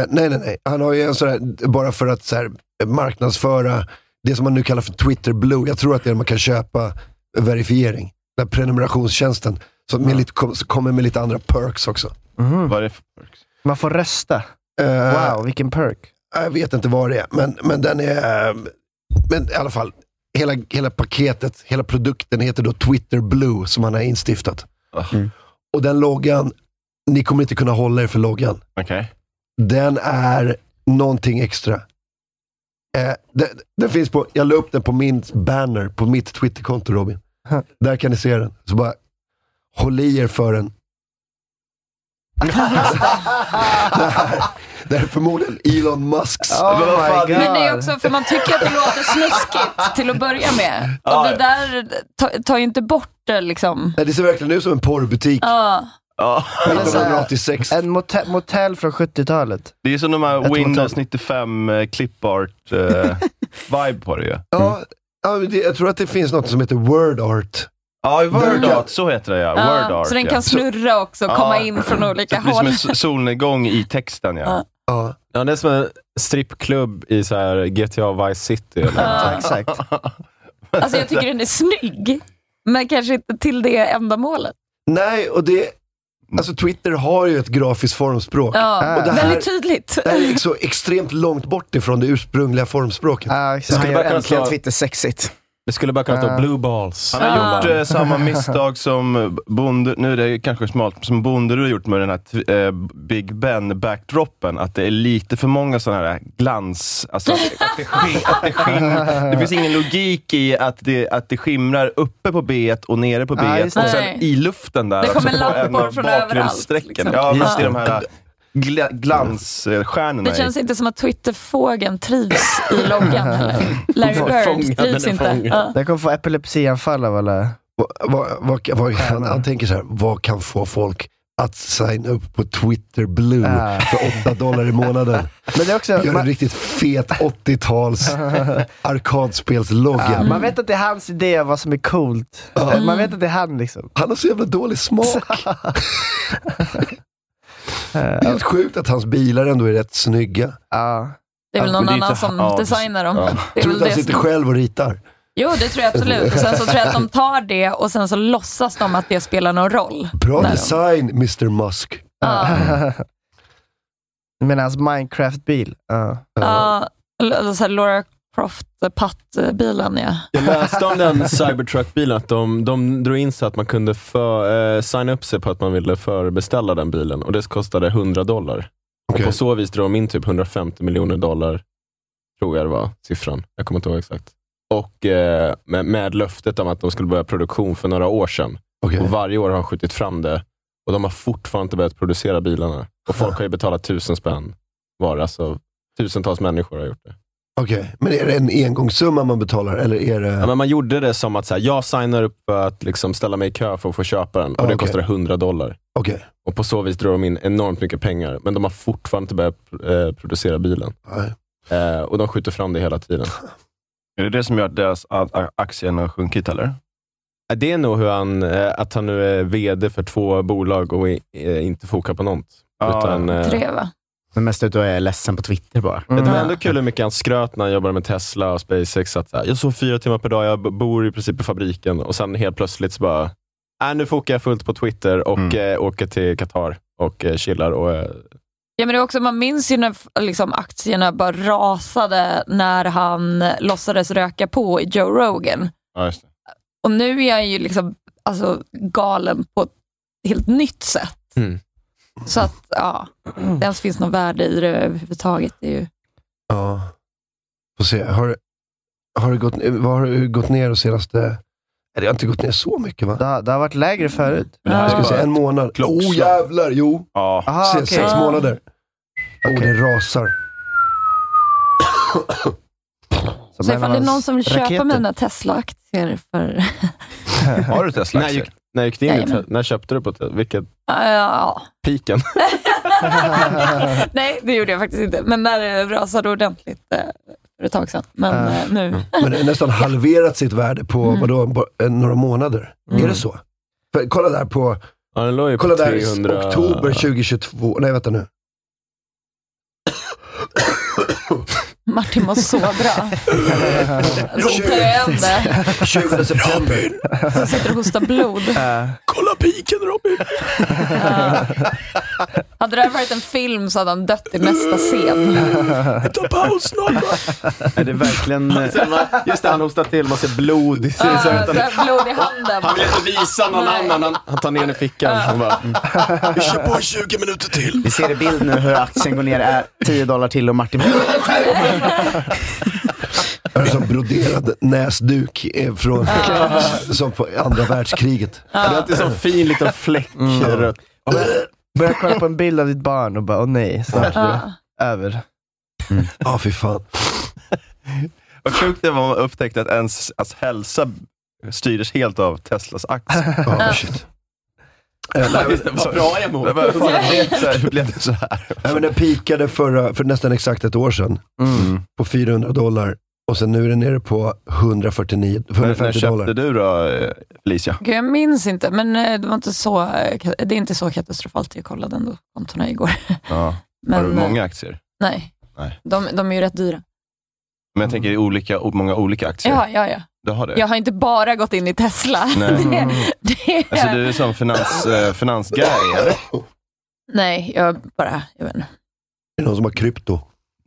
nej, nej, nej. Han har ju en sån här, bara för att så här, marknadsföra det som man nu kallar för Twitter Blue. Jag tror att det är man kan köpa verifiering. Den här prenumerationstjänsten. Som med lite, kom, kommer med lite andra perks också. Mm. Vad är det för perks? Man får rösta. Uh, wow, vilken perk. Jag vet inte vad det är. Men, men den är... Men i alla fall... Hela, hela paketet, hela produkten heter då Twitter Blue som han har instiftat. Mm. Och den loggan, ni kommer inte kunna hålla er för loggan. Okay. Den är någonting extra. Eh, den, den finns på, jag la upp den på min banner, på mitt Twitterkonto, Robin. Huh. Där kan ni se den. Så bara, håll i er för den. det, här, det här är förmodligen Elon Musks. Oh, men det är också för man tycker att det låter snuskigt till att börja med. Och ah, det där tar ta ju inte bort det liksom. Nej, det ser verkligen ut som en porrbutik. Ah. Ah. nittonhundraåttiosex. En motell, motell från sjuttiotalet. Det är som de här Windows nittiofem clipart uh, vibe på det ju. Mm. Ja, jag tror att det finns något som heter word art. Ja, word art, så heter det ja. Ah, word art, så den kan ja. Snurra också och komma ah, in från olika håll. Det är som en solnedgång i texten, ja. Ah. Ah. Ja, det är som en strippklubb i så här G T A Vice City. Eller ah. Exakt. Alltså jag tycker den är snygg, men kanske inte till det enda målet. Nej, och det... Alltså Twitter har ju ett grafiskt formspråk. Ja, och det här, väldigt tydligt. Det här är så extremt långt bort ifrån det ursprungliga formspråket. Ah, det skulle bara kunna slå Twitter sexigt. Vi skulle bara kunna ta uh. blue balls. Han har uh. gjort eh, samma misstag som Bonde, nu är det kanske smalt, som Bonde har gjort med den här eh, Big Ben backdroppen, att det är lite för många sådana här glans, alltså att det, skim, att det, skim, det finns ingen logik i att det, att det skimrar uppe på B ett och nere på B ett, ah, och sen nej. I luften där. Det kommer lampor från överallt. Liksom. Ja, just det, de här... Gla- glansstjärnorna. Det känns inte som att Twitterfågeln trivs i loggan eller. Larry Bird trivs inte. Ja. Den kommer få epilepsianfall av alla. Vad, vad, vad, vad, han, han tänker så här, vad kan få folk att signa upp på Twitter Blue ah. för åtta dollar i månaden? Men det är också, gör man, en riktigt fet åttiotals arkadspelslogga. Ah, man vet att det är hans idé vad som är coolt. Mm. Man vet att det är han liksom. Han har så jävla dålig smak. Det är helt sjukt att hans bilar ändå är rätt snygga. Ja. Det är väl någon annan som ja. Designar dem. Ja. Det är tror du att han sitter som... själv och ritar? Jo, det tror jag absolut. Sen så tror jag att de tar det och sen så låtsas de att det spelar någon roll. Bra design, de... mister Musk. Ja. Men hans Minecraft-bil. Ja, ja. Eller så här Laura Croft-patt-bilen, ja. Jag läste om den Cybertruck-bilen att de, de drog in så att man kunde för, eh, signa upp sig på att man ville förbeställa den bilen. Och det kostade hundra dollar. Okay. Och på så vis drog de in typ hundrafemtio miljoner dollar, tror jag det var, siffran. Jag kommer inte ihåg exakt. Och eh, med, med löftet om att de skulle börja produktion för några år sedan. Okay. Och varje år har de skjutit fram det. Och de har fortfarande inte börjat producera bilarna. Och folk har ju betalat tusen spänn var. Alltså tusentals människor har gjort det. Okej, okay. Men är det en engångssumma man betalar? Eller är det... Ja, men man gjorde det som att så här, jag signar upp för att liksom ställa mig i kö för att få köpa den. Och ah, det okay. kostade hundra dollar. Okej. Okay. Och på så vis drog de in enormt mycket pengar. Men de har fortfarande inte börjat eh, producera bilen. Eh, och de skjuter fram det hela tiden. Är det det som gör att deras aktien har sjunkit, eller? Det är nog hur han, eh, att han nu är vd för två bolag och i, eh, inte fokar på något. Ah, utan, eh, tre, va? Men mest utav är jag ledsen på Twitter bara. Mm. Det var ändå kul hur mycket han skröt när han jobbade med Tesla och SpaceX. Att jag sov fyra timmar per dag, jag bor i princip i fabriken. Och sen helt plötsligt så bara, äh, nu fokar jag fullt på Twitter och mm. äh, åker till Qatar och äh, chillar. Och, äh... Ja, men det är också, man minns ju när liksom, aktierna bara rasade när han låtsades röka på i Joe Rogan. Ja, just det. Och nu är han ju liksom alltså, galen på ett helt nytt sätt. Mm. Så att, ja, det ens finns någon värde i det överhuvudtaget. Det är ju... Ja. Får se, har, har, det gått, vad har det gått ner de senaste... Det har inte gått ner så mycket, va? Det, det har varit lägre förut. Men det här ska säga en månad. Åh, oh, jävlar, jo. Ja. Aha, se, okay. Sex månader. Åh, oh, okay. Det rasar. Så, så ifall det är någon som vill köpa mina Tesla-aktier för... Har du Tesla-aktier? Nej, När, gick det in, när köpte du på det? Vilket? Ja. Piken. Nej, det gjorde jag faktiskt inte. Men när det rasade ordentligt för ett tag sedan. Men äh. nu... Men det är nästan halverat sitt värde på mm. vadå, några månader. Mm. Är det så? För, kolla där på... Ja, den låg ju på kolla trehundra... där oktober tjugohundratjugotvå. Nej, vänta nu. Martin var så bra. tjugonde september. Han sitter och hostar blod. Uh. Kolla piken, Robin. Uh. Hade det varit en film så hade han dött i nästa scen. Ta paus snart. Är det verkligen... Just det, han hostar till. Man ser blod. Uh, utan... blod i handen. Han vill inte visa någon Nej. annan. Han tar ner den i fickan. Uh. Bara, mm. Vi kör på tjugo minuter till. Vi ser i bild nu hur aktien går ner är tio dollar till och Martin... En sån broderad näsduk från som på andra världskriget. Det är alltid sån fin liten fläck. Mm. Börjar kolla på en bild av ditt barn och bara, åh nej, snart är det över. Mm. Ah, fy fan. Vad sjukt det var man upptäckte att ens alltså, hälsa styrs helt av Teslas aktier. Oh, shit. Vad bra jag mår. Det blev så här. Nej, men den pikade förra, för nästan exakt ett år sedan mm. på fyrahundra dollar. Och sen nu är den nere på hundrafyrtionio, hundrafemtio dollar. När köpte du då, Felicia? Gud, jag minns inte, men det var inte så, det är inte så katastrofalt. Jag kollade ändå kontorna igår. Ja. Men, har du många aktier? Nej, nej. De, de är ju rätt dyra. Men jag tänker det är olika, många olika aktier. Ja, ja, ja. Du har det. Jag har inte bara gått in i Tesla. Nej. Det, det är... Alltså du är som finans, eh, finansguy, eller? Nej, jag bara, jag vet inte. Är det någon som har krypto?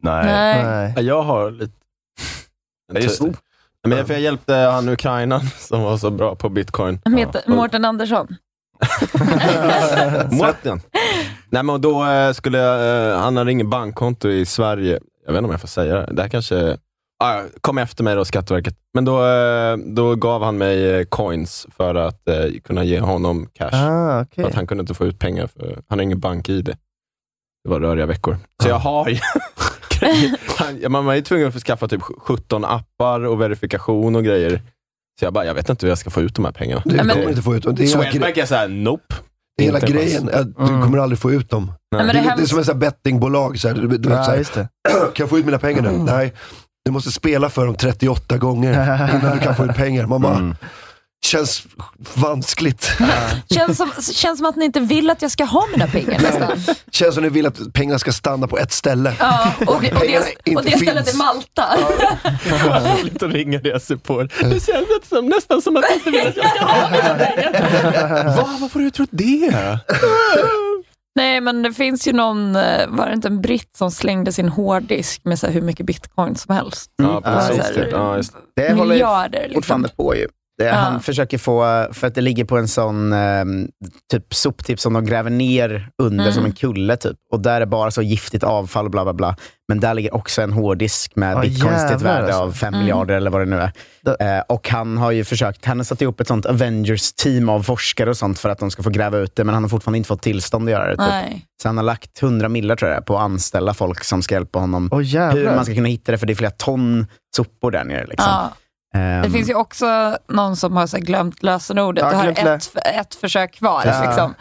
Nej. Nej. Nej. Jag har lite... Ja, just det. Men jag, för jag hjälpte han Ukrainan som var så bra på bitcoin. Han heter ja. Morten Andersson. Morten. Nej, men då skulle jag, han hade ingen bankkonto i Sverige. Jag vet inte om jag får säga det. Det här kanske... Ah, kom efter mig då, Skatteverket. Men då, då gav han mig coins för att eh, kunna ge honom cash. Ah, okay. För att han kunde inte få ut pengar. För, han har ingen bank-I D. Det var röriga veckor. Så ah. jag har ju... han, man var ju tvungen att skaffa typ sjutton appar och verifikation och grejer. Så jag bara, jag vet inte hur jag ska få ut de här pengarna. Du kommer men... inte få ut dem. Det är så jag gre- såhär, nope. Hela grejen är att du kommer aldrig få ut dem. Nej. Det, det, det är som en sån här bettingbolag. Så här, du, du, ja, så här, kan jag få ut mina pengar nu? Mm. Nej. Du måste spela för dem trettioåtta gånger innan du kan få ut pengar. Man bara, mm. känns vanskligt. Känns som, känns som att ni inte vill att jag ska ha mina pengar nästan. Känns som att ni vill att pengarna ska stanna på ett ställe. Ja, och, och, och, och det, och det stället är Malta. Ja. Lite ringer det jag ser på. Det känns som, nästan som att ni inte vill att jag ska ha mina pengar. Va? Varför har du trott det? Nej, men det finns ju någon, var det inte en britt som slängde sin hårddisk med så här hur mycket bitcoin som helst? Mm. Ja, precis. Så här, ja, just det. Det håller ju fortfarande på ju. Det, ja. Han försöker få, för att det ligger på en sån eh, typ soptipp som de gräver ner under mm. som en kulle typ. Och där är bara så giftigt avfall och bla bla bla. Men där ligger också en hårddisk med oh, bitcoins till ett värde av fem mm. miljarder eller vad det nu är. Eh, och han har ju försökt, han har satt ihop ett sånt Avengers-team av forskare och sånt för att de ska få gräva ut det. Men han har fortfarande inte fått tillstånd att göra det. Typ. Så han har lagt hundra millar tror jag på att anställa folk som ska hjälpa honom. Oh, hur man ska kunna hitta det, för det är flera ton sopor där nere liksom. Ja. Det finns ju också någon som har så här glömt lösenordet. Ja, du har ett, ett försök kvar. Ja. Liksom.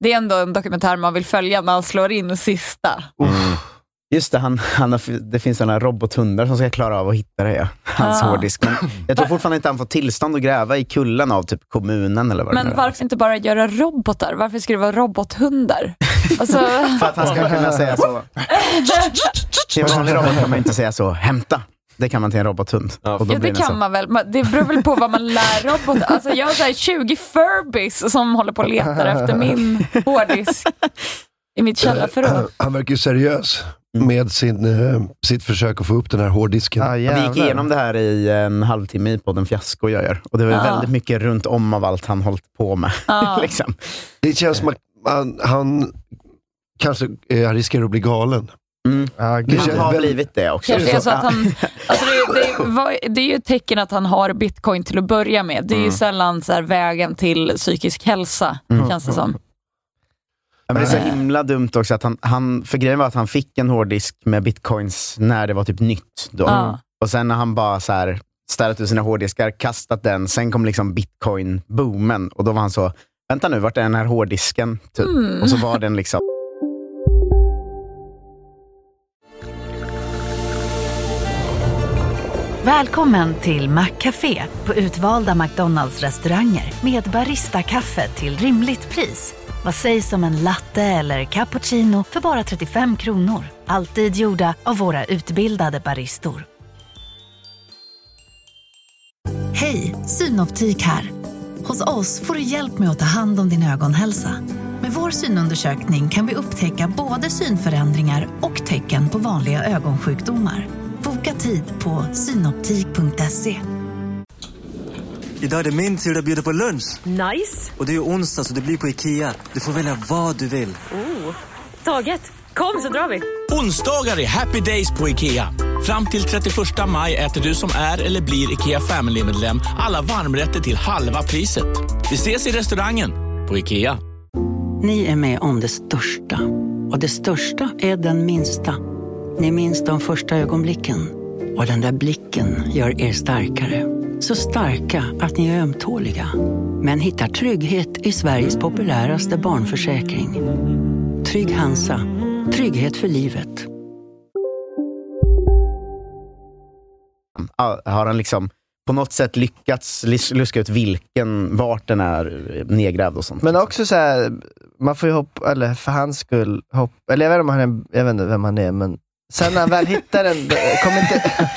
Det är ändå en dokumentär man vill följa när man slår in sista. Mm. Just det, han, han har, det finns sådana robothundar som ska klara av att hitta det. Ja. Hans ah. hårddisk. Men jag tror fortfarande inte han får tillstånd att gräva i kullen av typ kommunen. Eller vad. Men det varför inte bara göra robotar? Varför ska det vara robothundar? Alltså... För att han ska kunna säga så. Till en vanlig robot kan man inte säga så. Hämta! Det kan man till en robothund. Ja, och ja det kan så. Man väl. Det beror väl på vad man lär robot. Alltså jag har så här tjugo Furbies som håller på och letar efter min hårddisk i mitt källarförråd. Han verkar ju seriös med sin, uh, sitt försök att få upp den här hårddisken. Ah, vi gick igenom det här i en halvtimme i podden Fiasko jag gör. Och det var ah. väldigt mycket runt om av allt han hållit på med. Ah. liksom. Det känns som att han, han kanske eh, riskerar att bli galen. Mm. Ah, det han har väl... blivit det också. Det är, så att han, alltså det, det, det är ju ett tecken att han har bitcoin till att börja med. Det är ju sällan så här vägen till psykisk hälsa, mm. känns det som. Ja, men det är så himla dumt också att han, han, för grejen var att han fick en hårddisk med bitcoins när det var typ nytt då. Ah. Och sen när han bara så här ställt ut sina hårddiskar, kastat den, sen kom liksom bitcoin-boomen. Och då var han så, vänta nu, vart är den här hårddisken? Typ. Mm. Och så var den liksom... Välkommen till Maccafé på utvalda McDonalds-restauranger med barista-kaffe till rimligt pris. Vad sägs om en latte eller cappuccino för bara trettiofem kronor? Alltid gjorda av våra utbildade baristor. Hej, Synoptik här. Hos oss får du hjälp med att ta hand om din ögonhälsa. Med vår synundersökning kan vi upptäcka både synförändringar och tecken på vanliga ögonsjukdomar. Boka tid på synoptik punkt se. Idag är det min tur att bjuda på lunch. Nice. Och det är onsdag så det blir på Ikea. Du får välja vad du vill. Oh, taget. Kom så drar vi. Onsdagar är happy days på Ikea. Fram till trettioförsta maj äter du som är eller blir Ikea Family-medlem alla varmrätter till halva priset. Vi ses i restaurangen på Ikea. Ni är med om det största. Och det största är den minsta. Ni minns de första ögonblicken. Och den där blicken gör er starkare. Så starka att ni är ömtåliga. Men hittar trygghet i Sveriges populäraste barnförsäkring. Trygg Hansa. Trygghet för livet. Har han liksom på något sätt lyckats luska ut vilken, vart den är nedgrävd och sånt. Men också så här, man får ju hoppa, eller för hans skull hoppa, eller jag vet, om han är, jag vet inte vem han är, men sen när han väl hittar den, kommer inte...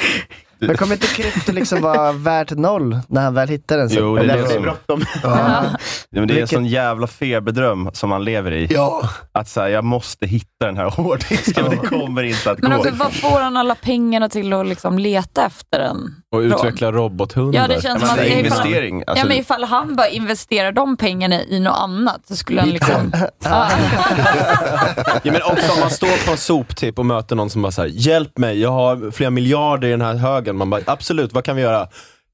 Men kommer inte krypto liksom vara värt noll när han väl hittar den? Så. Jo, det är, liksom, det är bråttom. Ja. Ja, men det är en sån jävla feberdröm som man lever i. Ja. Att så här, jag måste hitta den här hårddisken. Ja. Det kommer inte att men gå. Men också, vad får han alla pengarna till att liksom leta efter den? Och utveckla robothundar. Ja, det känns som att det är investering. Ifall, alltså, ja, men ifall han bara investerar de pengarna i något annat så skulle han liksom... ja, men också om man står på en soptipp och möter någon som bara så här, hjälp mig, jag har flera miljarder i den här högen. Man bara, absolut, vad kan vi göra?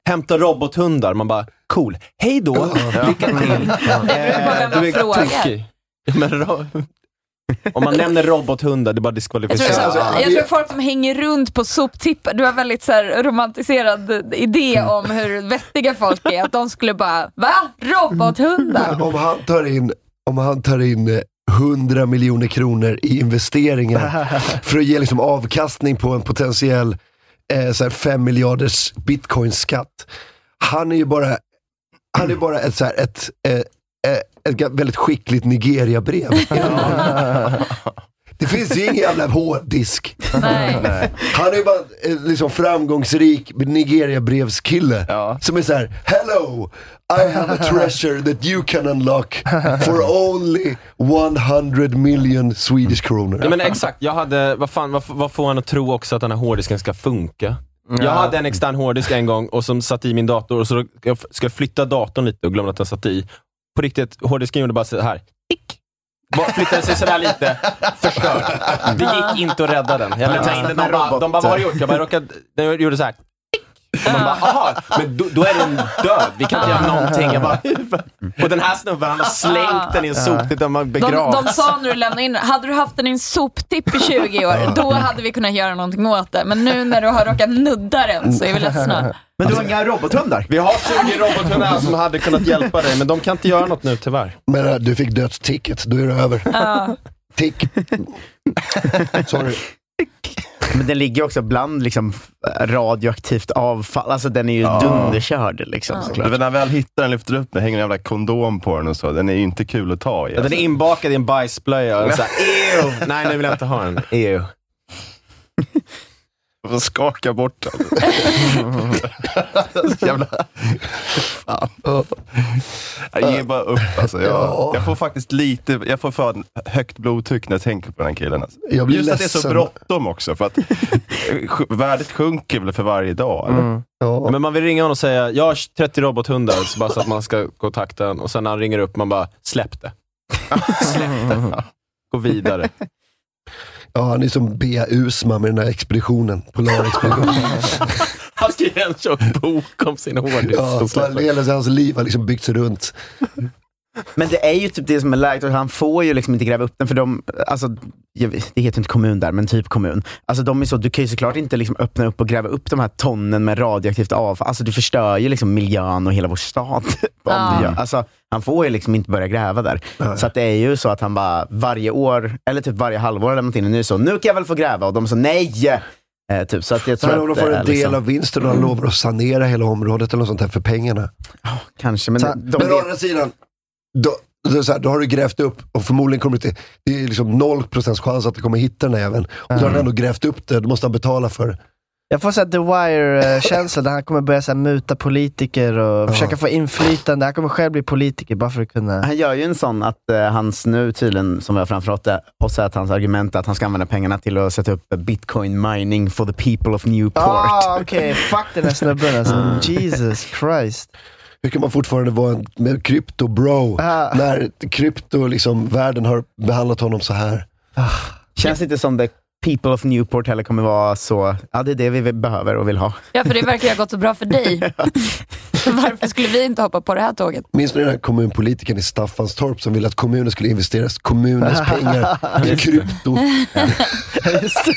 Hämta robothundar. Man bara, cool. Hej då. Uh-huh. Lycka till. Uh-huh. Du är tokig. Ro- Om man nämner robothundar, det är bara diskvalificerat. Jag tror, jag tror folk som hänger runt på soptippar, du har väldigt så här romantiserad idé om hur vettiga folk är. Att de skulle bara, va? Robothundar? Om han tar in, om han tar in hundra miljoner kronor i investeringar för att ge liksom avkastning på en potentiell så här fem miljarders bitcoinskatt. Han är ju bara han är bara ett så här ett ett, ett, ett väldigt skickligt Nigeria-brev. Det finns ju ingen jävla hårddisk. Nej. Han är ju bara liksom framgångsrik Nigeria-brevskille, ja, som är så här: hello, I have a treasure that you can unlock for only hundred million Swedish kronor. Ja, men exakt, jag hade, vad fan, vad, vad får han att tro också att den här hårddisken ska funka? Jag hade en extern hårddisk en gång och som satt i min dator och så jag ska flytta datorn lite och glömde att den satt i. På riktigt, hårddisken gjorde bara så här, tick. Bara flyttade sig sådär lite, förstörd. Det gick inte att rädda den. Jag ville ta in den, de bara, de bara, vad har jag gjort? Jag bara råkade, den gjorde såhär. Och man bara, aha, men då, då är den död. Vi kan inte göra någonting. Jag bara, och den här snubben, han har slängt den i en soptipp där man begravs. De, de sa när du lämnade in, hade du haft den i en soptipp i tjugo år, då hade vi kunnat göra någonting åt det. Men nu när du har råkat nudda den så är vi ledsna. Men du har inga robothundar. Vi har tjugo robothundar som hade kunnat hjälpa dig, men de kan inte göra något nu tyvärr. Men du fick dödsticket, då är det över. Ja. Tick. Sorry. Men den ligger också bland liksom radioaktivt avfall. Alltså den är ju ja. dunderkörd liksom, ja. När väl hittar den, lyfter upp den, hänger en jävla kondom på den och så. Den är ju inte kul att ta i, alltså. Den är inbakad i en bajsblöja och så här, ew. Nej, nu vill jag inte ha den. Ew. Jag får skaka bort den. Jävla fan. Jag ger bara upp, alltså. jag, jag får faktiskt lite Jag får för högt blodtryck när jag tänker på den här killen, alltså. Jag blir just ledsen. Att det är så bråttom också, för att värdet sjunker väl för varje dag, eller? Mm. Ja. Men man vill ringa honom och säga, jag har trettio robothundar, så bara så att man ska kontakta den. Och sen när han ringer upp, man bara, släpp det. Släpp det. Gå vidare. Ja, han är som B A. Usman med den här expeditionen, Polarexpeditionen. Han skriver en tjock bok om sin hårddisk. Ja, så hela hans liv har liksom byggts runt. Men det är ju typ det som är läget, och han får ju liksom inte gräva upp den, för de, alltså, det heter inte kommun där, men typ kommun. Alltså de är så, du kan ju såklart inte liksom öppna upp och gräva upp de här tonnen med radioaktivt avfall. Alltså du förstör ju liksom miljön och hela vår stad. Ja. Om alltså han får ju liksom inte börja gräva där. Mm. Så att det är ju så att han bara varje år, eller typ varje halvår lämnat in en ny så, nu kan jag väl få gräva. Och de så, nej! Eh, typ. Så att jag tror så att, de får en del liksom av vinsten och de lovar att sanera hela området eller något sånt här för pengarna. Oh, kanske, men... Så, de, de men å andra sidan, då, då, så här, då har du grävt upp och förmodligen kommer det, det är liksom noll procent chans att du kommer hitta den även. Och mm. då har du ändå grävt upp det, då måste han betala för. Jag får säga The Wire-känsla där han kommer börja så här, muta politiker och uh-huh. försöka få inflytande. Han kommer själv bli politiker bara för att kunna... Han gör ju en sån att eh, hans nu tydligen, som jag framförallt och så att hans argument är att han ska använda pengarna till att sätta upp bitcoin mining for the people of Newport. Ah, okej. Okay. Fuck den här snubben alltså. Mm. Jesus Christ. Hur kan man fortfarande vara en krypto-bro ah. när krypto, liksom, världen har behandlat honom så här? Ah. Känns inte som det people of Newport heller kommer vara så... Ja, det är det vi behöver och vill ha. Ja, för det verkar ha gått så bra för dig. Varför skulle vi inte hoppa på det här tåget? Minns ni den här kommunpolitiken i Staffanstorp som ville att kommunen skulle investera kommunens pengar i krypto? Just det.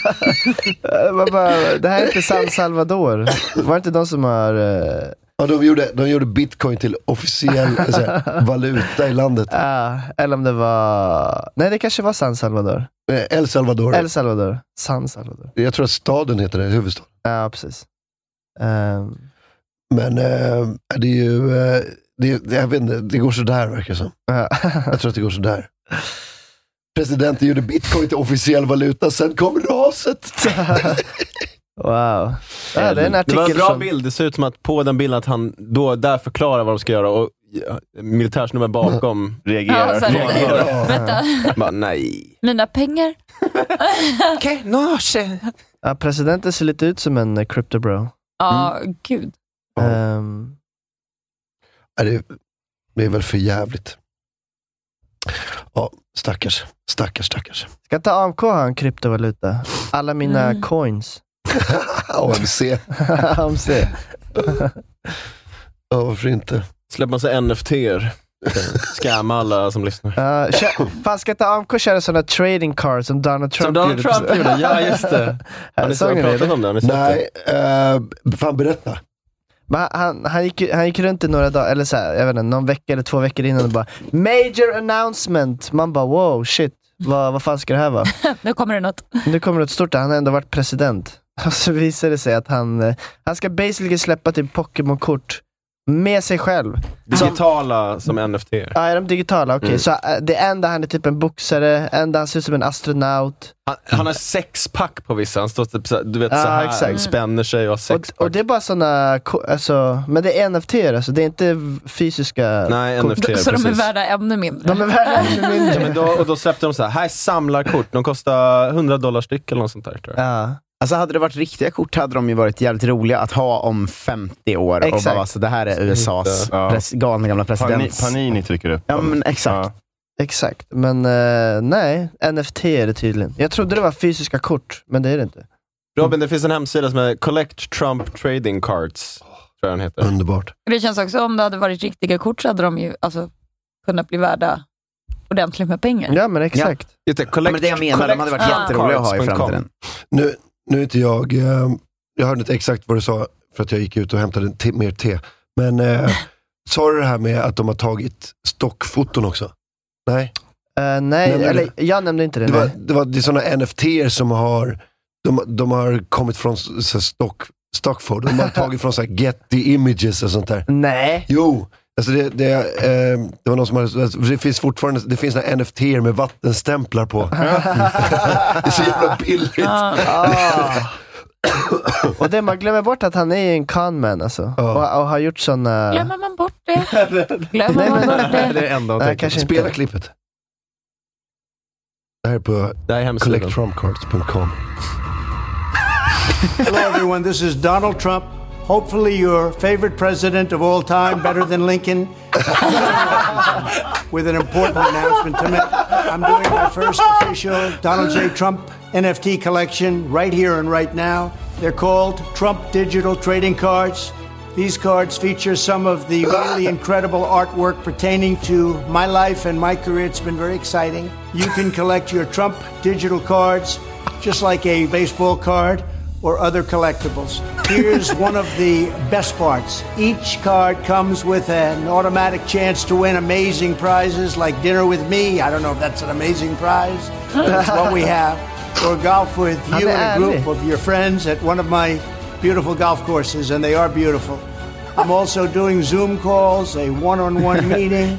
Bara, det här är inte San Salvador. Var det inte de som har... Uh... Ja, de gjorde, de gjorde bitcoin till officiell alltså, valuta i landet. Ja, eller om det var... Nej, det kanske var San Salvador. El Salvador. El Salvador. San Salvador. Jag tror att staden heter det, huvudstaden. Ja, precis. Um... Men äh, det är ju... Äh, det, jag vet inte, det går så där verkar det som. Jag tror att det går så där. Presidenten gjorde bitcoin till officiell valuta, sen kom raset. Wow. Ja, det, är en artikel det var en bra som... bild. Det ser ut som att på den bilden att han då där förklarar vad de ska göra och militärsnummer bakom reagerar. Ja, reagerar. Ja. Vänta. Bara, nej. Mina pengar. Okej, okay, no shit. Ja, presidenten ser lite ut som en crypto bro. Ja, mm. gud. Um... Ja, det, är, det är väl för jävligt. Ja, stackars. Stackars, stackars. Ska ta A M K ha en kryptovaluta? Alla mina mm. coins. A M C. A M C. Ja, varför inte? Släpp massa N F T-er. Skamma alla som lyssnar. Uh, kö- Fan, ska inte A M K köra sådana trading cards som Donald Trump som Donald gjorde? Trump gjorde. Ja, just det. Har ni såg pratat om det? Ni Nej, uh, fan berätta. Han, han, han, gick, han gick runt i några dagar, eller så här, jag vet inte, någon vecka eller två veckor innan och bara, major announcement. Man bara, wow, shit. Vad, vad fan ska det här vara? Nu kommer det något. Nu kommer det något stort. Han har ändå varit president. Och så visar det sig att han han ska basically släppa typ Pokémon-kort med sig själv. Digitala som, som N F T. Ja, är de digitala? Okej. Okay. Mm. Så uh, det enda han är typ en boxare, enda han ser ut som en astronaut. Han, han har sex pack på vissa. Han står typ, du vet, ah, så här exakt. Spänner sig och har sex och, och det är bara sådana, alltså, men det är N F T alltså. Det är inte fysiska. Nej, N F T. Så precis. De är värda ännu mindre. De är värda ännu mindre. Ja, men då, och då släppte de så här, här samlar kort. De kostar hundra dollar styck eller något sånt där, tror jag. Ja. Alltså hade det varit riktiga kort hade de ju varit jävligt roliga att ha om femtio år. Exakt. Och bara, alltså, det här är U S As ja. pres- galna gamla president. Pani- Panini trycker upp. Ja, men exakt. Ja. Exakt, men uh, nej. N F T är det tydligen. Jag trodde det var fysiska kort, men det är det inte. Robin, mm. det finns en hemsida som är Collect Trump Trading Cards, tror jag den heter. Underbart. Det känns också, om det hade varit riktiga kort så hade de ju alltså, kunnat bli värda ordentligt med pengar. Ja, men exakt. Ja. Just det, collect, ja, men det jag menar, collect, de hade varit ja. jätteroliga att ha i framtiden. Nu... Nu är inte jag, jag hörde inte exakt vad du sa för att jag gick ut och hämtade te, mer te. Men eh, sa du det här med att de har tagit stockfoton också? Nej? Uh, nej, eller, jag nämnde inte det. Det, var, det, var, det är sådana N F T-er som har, de, de har kommit från så här, stock, stockfoton. De har tagit från så här, Getty Images och sånt där. Nej. Jo. Alltså det, det, eh, det var någon som hade, alltså det finns fortfarande det finns några N F T-er med vattenstämplar på. Det är så jävla billigt. Ah, ah. Och det man glömmer bort att han är en conman alltså. Ah. Och, och har gjort såna. Glömmer man bort det? Glömmer man bort det? Det är ändå att spela klippet. Det här är på collect trump cards dot com. Hello everyone, this is Donald Trump. Hopefully your favorite president of all time, better than Lincoln. With an important announcement to make. I'm doing my first official Donald J. Trump N F T collection right here and right now. They're called Trump Digital Trading Cards. These cards feature some of the really incredible artwork pertaining to my life and my career. It's been very exciting. You can collect your Trump digital cards just like a baseball card or other collectibles. Here's one of the best parts. Each card comes with an automatic chance to win amazing prizes like dinner with me. I don't know if that's an amazing prize, but that's what we have. Or golf with you and a group of your friends at one of my beautiful golf courses, and they are beautiful. I'm also doing Zoom calls, a one-on-one meeting,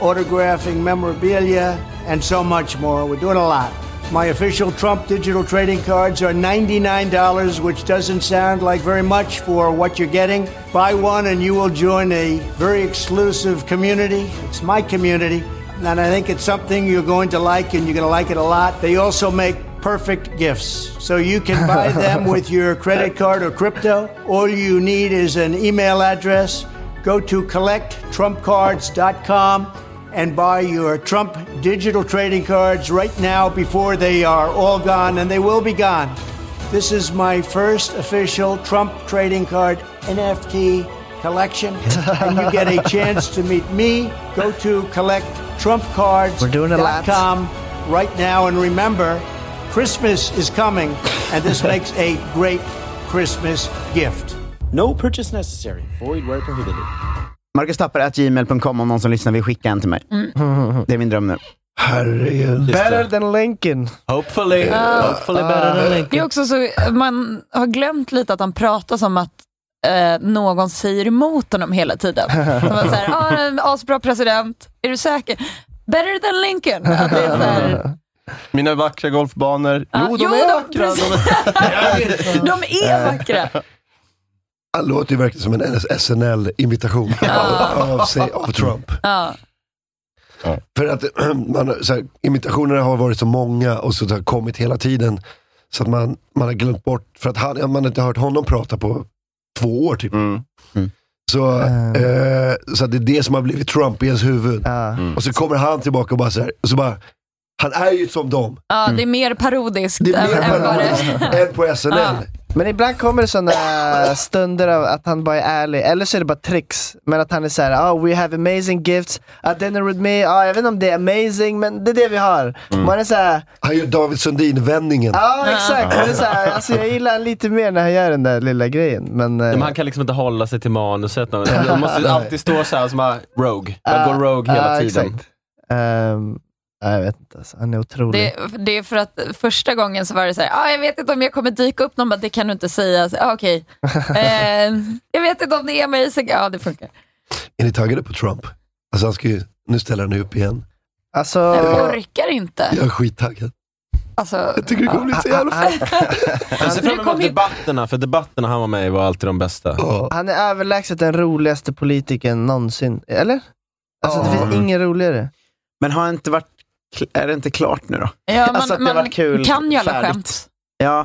autographing memorabilia, and so much more. We're doing a lot. My official Trump digital trading cards are ninety-nine dollars, which doesn't sound like very much for what you're getting. Buy one and you will join a very exclusive community. It's my community, and I think it's something you're going to like, and you're going to like it a lot. They also make perfect gifts, so you can buy them with your credit card or crypto. All you need is an email address. Go to collect trump cards dot com and buy your Trump digital trading cards right now before they are all gone, and they will be gone. This is my first official Trump trading card N F T collection, and you get a chance to meet me. Go to collect trump cards dot com right now, and remember, Christmas is coming, and this makes a great Christmas gift. No purchase necessary. Void where prohibited. marcus tapper at gmail dot com om någon som lyssnar vill skicka en till mig. Mm. Det är min dröm nu. Herregud. Better than Lincoln. Hopefully. Uh, Hopefully better than Lincoln. Det är också så, man har glömt lite att han pratar som att eh, någon säger emot honom hela tiden. Så man säger, ah, en asbra president. Är du säker? Better than Lincoln. Att det är så här... Mina vackra golfbanor. Ah, jo, de jo, är vackra. De, de är vackra. Han låter ju verkligen som en S N L-imitation ah. av, av, av Trump. Ah. För att man, så här, imitationerna har varit så många och så har kommit hela tiden. Så att man, man har glömt bort. För att han, man inte hört honom prata på två år typ. Mm. Mm. Så, mm. Eh, så att det är det som har blivit Trump i ens huvud. Mm. Och så kommer han tillbaka och bara så här, och så bara... Han är ju som dem. Ja, mm. det är mer parodiskt. Det är mer än, parodiskt än, än på S N L. Ja. Men ibland kommer det sådana stunder av att han bara är ärlig. Eller så är det bara tricks. Men att han är så här, oh, we have amazing gifts. A dinner with me. Ja, oh, jag vet inte om det är amazing, men det är det vi har. Mm. Man är så här... Han gör David Sundin-vändningen. Ja, exakt. Ja. Det är så här, alltså, jag gillar lite mer när han gör den där lilla grejen. Men, men han kan liksom inte hålla sig till manuset. Han måste alltid stå så här som här, rogue. Han uh, går rogue hela uh, tiden. Exakt. Um, Jag vet inte, alltså, han är otrolig. Det, det är för att första gången så var det så här, ah, jag vet inte om jag kommer dyka upp någon, bara, det kan du inte säga. Så, ah, okej. Okay. eh, jag vet inte om det är mig. Så, ja, det funkar. Är ni taggade på Trump? Alltså han ska ju, nu ställer han upp igen. Alltså... Jag orkar inte. Jag är skittaggad. Alltså, jag tycker det kommer bli så jävla fint. Jag ser fram emot debatterna, för debatterna han var med i var alltid de bästa. Oh. Han är överlägset den roligaste politikern någonsin, eller? Alltså oh. det finns ingen roligare. Men har han inte varit är det inte klart nu då? Ja, man, alltså att det var kul. Kan ju alla skämt. Ja.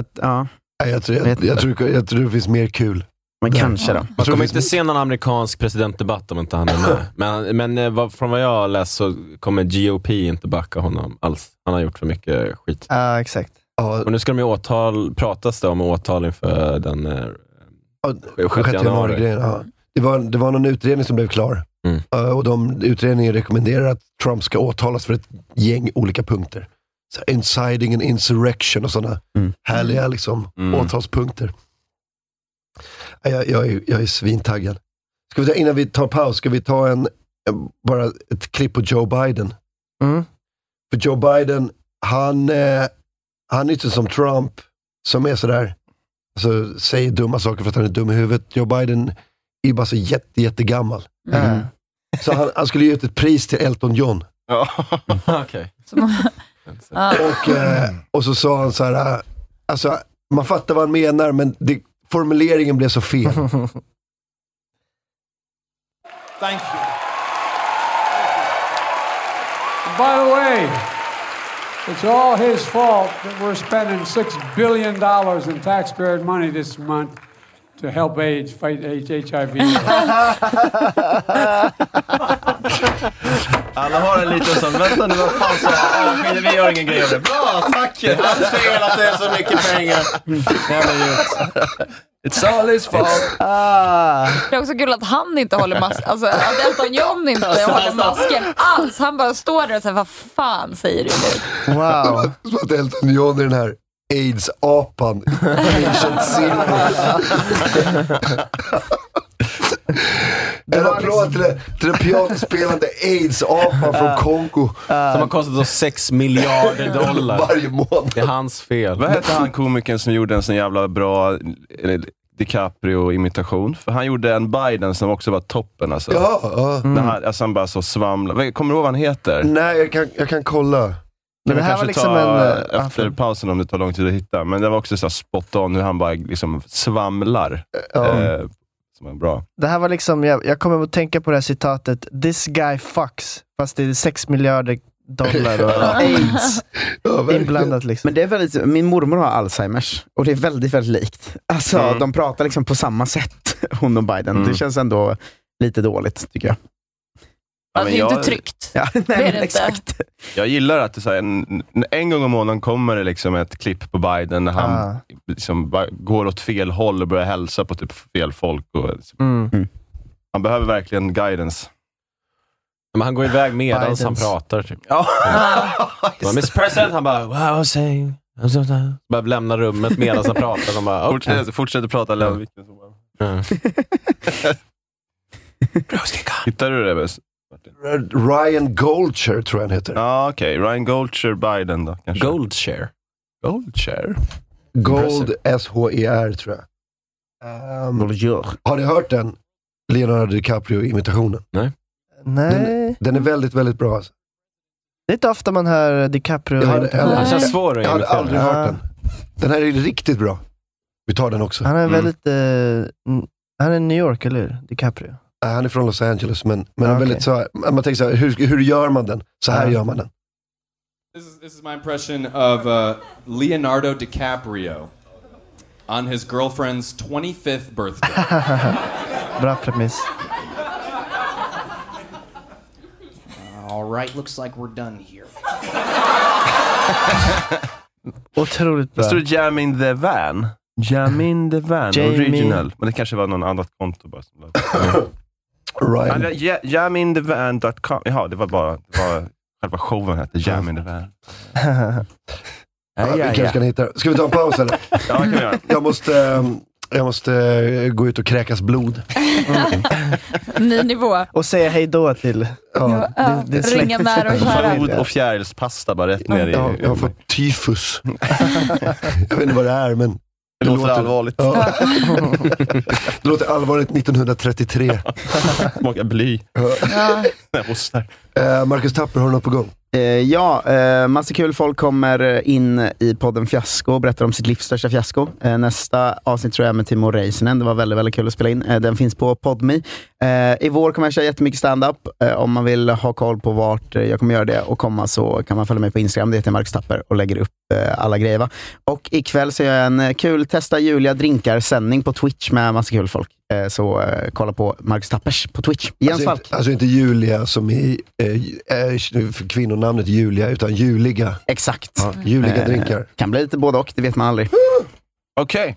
Att, ja. Nej, jag, tror, jag, jag, jag, tror, jag tror det finns mer kul. Men där. Kanske då. Man kommer inte se någon amerikansk presidentdebatt om inte han är med. Men, men vad, från vad jag har läst så kommer G O P inte backa honom alls. Han har gjort för mycket skit. Ja, uh, exakt. Uh, Och nu ska de ju åtal, pratas det om åtal inför den uh, sjätte januari. Ja. Det var, det var någon utredning som blev klar. Mm. Uh, och de utredningen rekommenderar att Trump ska åtalas för ett gäng olika punkter. Så inciting and insurrection och sådana mm. härliga liksom, mm. åtalspunkter. Uh, jag, jag, är, jag är svintaggad. Ska vi ta, innan vi tar paus, ska vi ta en, en, bara ett klipp på Joe Biden. Mm. För Joe Biden, han, eh, han är inte som Trump som är sådär, alltså, säger dumma saker för att han är dum i huvudet. Joe Biden är bara så jätte, jättegammal. Mm. Så han, han skulle ge ut ett pris till Elton John. Ja, okej. och, eh, och så sa han så här, alltså, man fattar vad han menar, men det, formuleringen blev så fel. Thank you. By the way, it's all his fault that we're spending six billion dollars in taxpayer money this month. To help AIDS, fight AIDS, H I V. Alla har en liten sån, vänta nu, vad fan så här, vi gör ingen grej av det. Bra, tack! Hans fel att det är så mycket pengar. It's all his fault. Ah. Det är också kul att han inte håller masken, alltså att Elton John inte håller masken alls. Han bara står där och säger, vad fan säger du nu? Wow. Som att Elton John är den här AIDS-apan Patient Silver. En applåd till det, till det pianospelande AIDS-apan från Kongo. Uh, som har kostat oss sex miljarder dollar varje månad. Det är hans fel. Vad hette han komikern som gjorde en sån jävla bra DiCaprio-imitation? För han gjorde en Biden som också var toppen. Alltså, ja, uh. mm. han, alltså han bara så svamlade. Kommer du ihåg vad han heter? Nej, jag kan, jag kan kolla. Men det här var liksom en... Efter pausen om det tar lång tid att hitta. Men det var också så här spot on hur han bara liksom svamlar. Ja. Eh, som är bra. Det här var liksom... Jag, jag kommer att tänka på det här citatet. This guy fucks. Fast det är sex miljarder dollar och AIDS ja, inblandat liksom. Men det är väldigt... Min mormor har Alzheimers. Och det är väldigt, väldigt likt. Alltså, mm. de pratar liksom på samma sätt. Hon och Biden. Mm. Det känns ändå lite dåligt, tycker jag. Ja, det är jag, inte tryggt. Ja, nej, det det exakt. Inte. Jag gillar att det så här, en, en gång om månaden kommer det liksom ett klipp på Biden när han ah. liksom går åt fel håll och börjar hälsa på typ fel folk. Och, mm. Mm. Han behöver verkligen guidance. Men han går iväg medan han pratar. Typ. Ja. Mm. Miss President, han bara, wow, I was saying. Bara lämnar rummet medan han pratar. De bara, okay. fortsätter, fortsätter prata. Mm. Mm. Hittar du det, Bess? Ryan Goldshare tror jag han heter. Ja, ah, okej. Okay. Ryan Goldshare Biden då, kanske. Goldshare? Goldshare? Gold, S H E R tror jag. Um, har ni hört den Leonardo DiCaprio-imitationen? Nej. Nej. Den, den är väldigt, väldigt bra. Alltså. Det är inte ofta man hör DiCaprio. Jag hade, all... jag jag hade aldrig hört ah. den. Den här är riktigt bra. Vi tar den också. Han är mm. väldigt... Uh, han är New York, eller hur? DiCaprio. Han är från Los Angeles, men, men okay. väldigt så här, man tänker så här, hur, hur gör man den? Så här gör man den. This is, this is my impression of uh, Leonardo DiCaprio on his girlfriend's twenty-fifth birthday. Bra premiss. All right, looks like we're done here. Otroligt bra. Det står Jam in the Van. Jamin the Van, Jamie. Original. Men det kanske var någon annat konto bara som lade. Ja, Jamin the Van dot com. Jaha, det var bara det var, själva showen hette Jamin the Van. Ja, vi kanske kan hitta. Ska vi ta en paus eller? Ja, kan vi göra. Jag måste, jag måste gå ut och kräkas blod. Mm. Ny nivå. Och säga hej då till ja, ja, din, din ringa när och köra. Flod och fjärilspasta bara rätt ner i. Ja, jag har fått tyfus. Jag vet inte vad det är, men det, det låter, låter allvarligt. Ja. Det låter allvarligt nittonhundratrettiotre. Smakar bly. Ja. eh, Marcus Tapper, har du något på gång? Eh, ja, eh, massa kul folk kommer in i podden Fiasko och berättar om sitt livs största fiasko. Eh, nästa avsnitt tror jag med Timo Reisenen. Det var väldigt, väldigt kul att spela in. Eh, den finns på Podme. Eh, I vår kommer jag köra jättemycket stand-up. Eh, om man vill ha koll på vart jag kommer göra det och komma så kan man följa mig på Instagram. Det heter Marcus Tapper och lägger upp eh, alla grejer. Va? Och ikväll så gör jag en kul Testa Julia drinkar-sändning på Twitch med massa kul folk. Så eh, kolla på Marcus Tappers på Twitch. Jens alltså, Falk. Inte, alltså inte Julia som i eh, kvinnonamnet Julia, utan Juliga. Exakt. Ja, Juliga eh, drinkar. Kan bli lite både och, det vet man aldrig. Mm. Okej.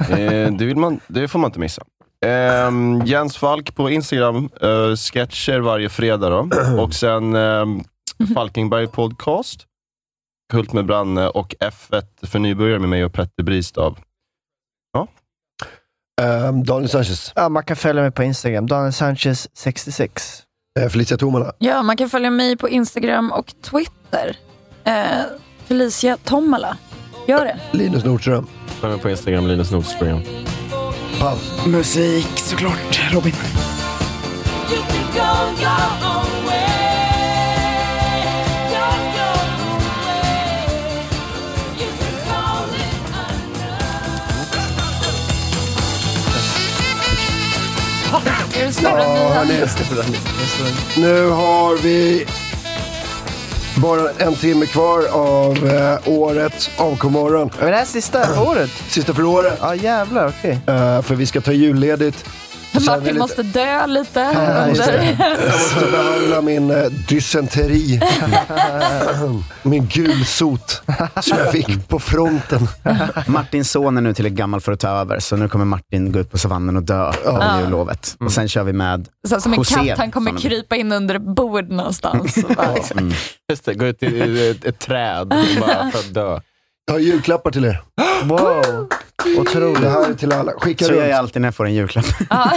Okay. eh, det, vill man, det får man inte missa. Eh, Jens Falk på Instagram. Eh, sketcher varje fredag då. Och sen eh, Falkenberg podcast. Kult med Branne och F ett för nybörjare med mig och Petter Bristav. Ja. Um, Daniel Sanchez. Ja, man kan följa mig på Instagram. Daniel Sanchez sextiosex. Eh, Felicia Tomala. Ja, man kan följa mig på Instagram och Twitter. Eh, Felicia Tomala. Gör det. Linus Nordström. Följ mig på Instagram, Linus Nordström. Paus. Musik, såklart, Robin. You can go your own way. Ja, nu har vi bara en timme kvar av eh, årets A K-morgon. Men det här sista året? Sista för året. Ja, ah, jävlar, okej. Okay. Uh, för vi ska ta julledigt. Martin lite... måste dö lite. Ah, jag måste behandla min uh, dysenteri. Min gulsot som jag fick på fronten. Martins son är nu till ett gammal för att ta över. Så nu kommer Martin gå ut på savannen och dö ja. På jullovet. Och sen kör vi med så, som en José, katt, han kommer krypa in under bord någonstans. Bara, mm. Just det, gå ut i ett, ett träd bara för att dö. Jag har julklappar till er. Wow. Otroligt. Det här är till alla. Skicka så runt. Jag är alltid när jag får en julklapp. Ja,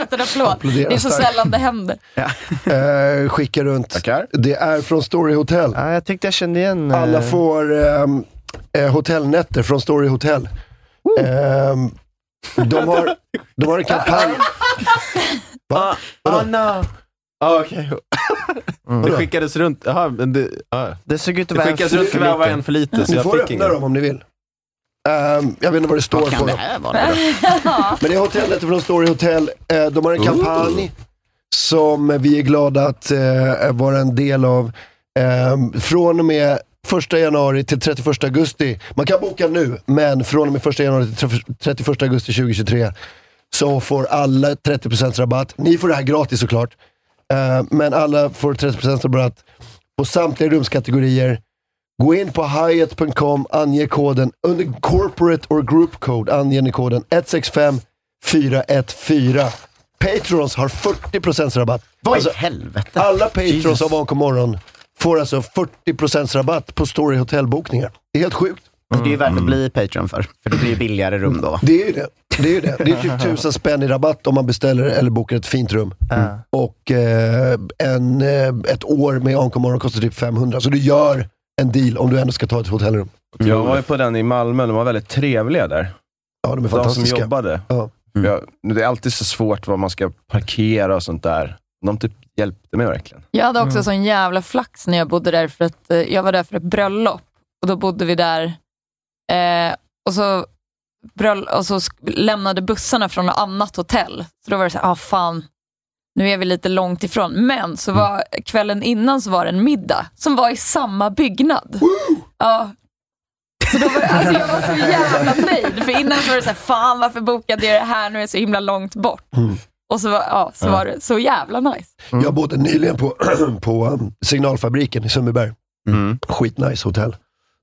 liten applåd. Det är så sällan det händer. Ja. Eh, skicka runt. Tackar. Det är från Storyhotel. Ja, jag tänkte jag kände igen. Eh... Alla får eh, hotellnätter från Storyhotel. Eh, de, har, de har en kampanj. Va? Ah, no. Ah, okej. Okay. Mm. Det skickades runt. Aha, men det, ah. det såg ut att vara skickades runt för var en för lite. Ni jag får fick öppna ingen. Dem om ni vill. Um, jag vet inte vad det står vad på det här dem. Vara? Men det är hotellet från Storyhotel. De har en kampanj Ooh. Som vi är glada att uh, vara en del av. Um, från och med första januari till trettioförsta augusti. Man kan boka nu, men från och med första januari till trettioförsta augusti tjugohundratjugotre så får alla trettio procent rabatt. Ni får det här gratis såklart. Uh, men alla får trettio procent rabatt på samtliga rumskategorier. Gå in på Hyatt punkt com, ange koden under corporate or group code, ange koden ett sex fem fyra ett fyra. Patrons har fyrtio procent rabatt. Vad alltså, i helvete? Alla patrons Jesus. Av Vanko Morgon får alltså fyrtio procent rabatt på Storyhotelbokningar. Det är helt sjukt. Mm. Det är ju värt att bli Patreon för, för det blir ju billigare rum då. Det är ju det. Det är ju det. Det är typ tusen spänn i rabatt om man beställer eller bokar ett fint rum. Mm. Och eh, en, ett år med Vanko Morgon kostar typ femhundra. Så du gör en deal om du ändå ska ta ett hotellrum. Jag var ju på den i Malmö, de var väldigt trevliga där. Ja, de är fantastiska. De som jobbade. Ja. Mm. Jag, det är alltid så svårt vad man ska parkera och sånt där. De typ hjälpte mig verkligen. Jag hade också mm. sån jävla flax när jag bodde där för att eh, jag var där för ett bröllop och då bodde vi där eh, och så bröll, och så lämnade bussarna från ett annat hotell. Så då var det så här, ah fan. Nu är vi lite långt ifrån. Men så var kvällen innan så var det en middag som var i samma byggnad. Woo! Ja. Så då var, alltså jag var så jävla nöjd. För innan så var det så här, fan varför bokade jag det här? Nu är det så himla långt bort. Mm. Och så, var, ja, så ja. Var det så jävla nice. Mm. Jag bodde nyligen på, på um, Signalfabriken i Sundbyberg. Mm. Skitnice hotell.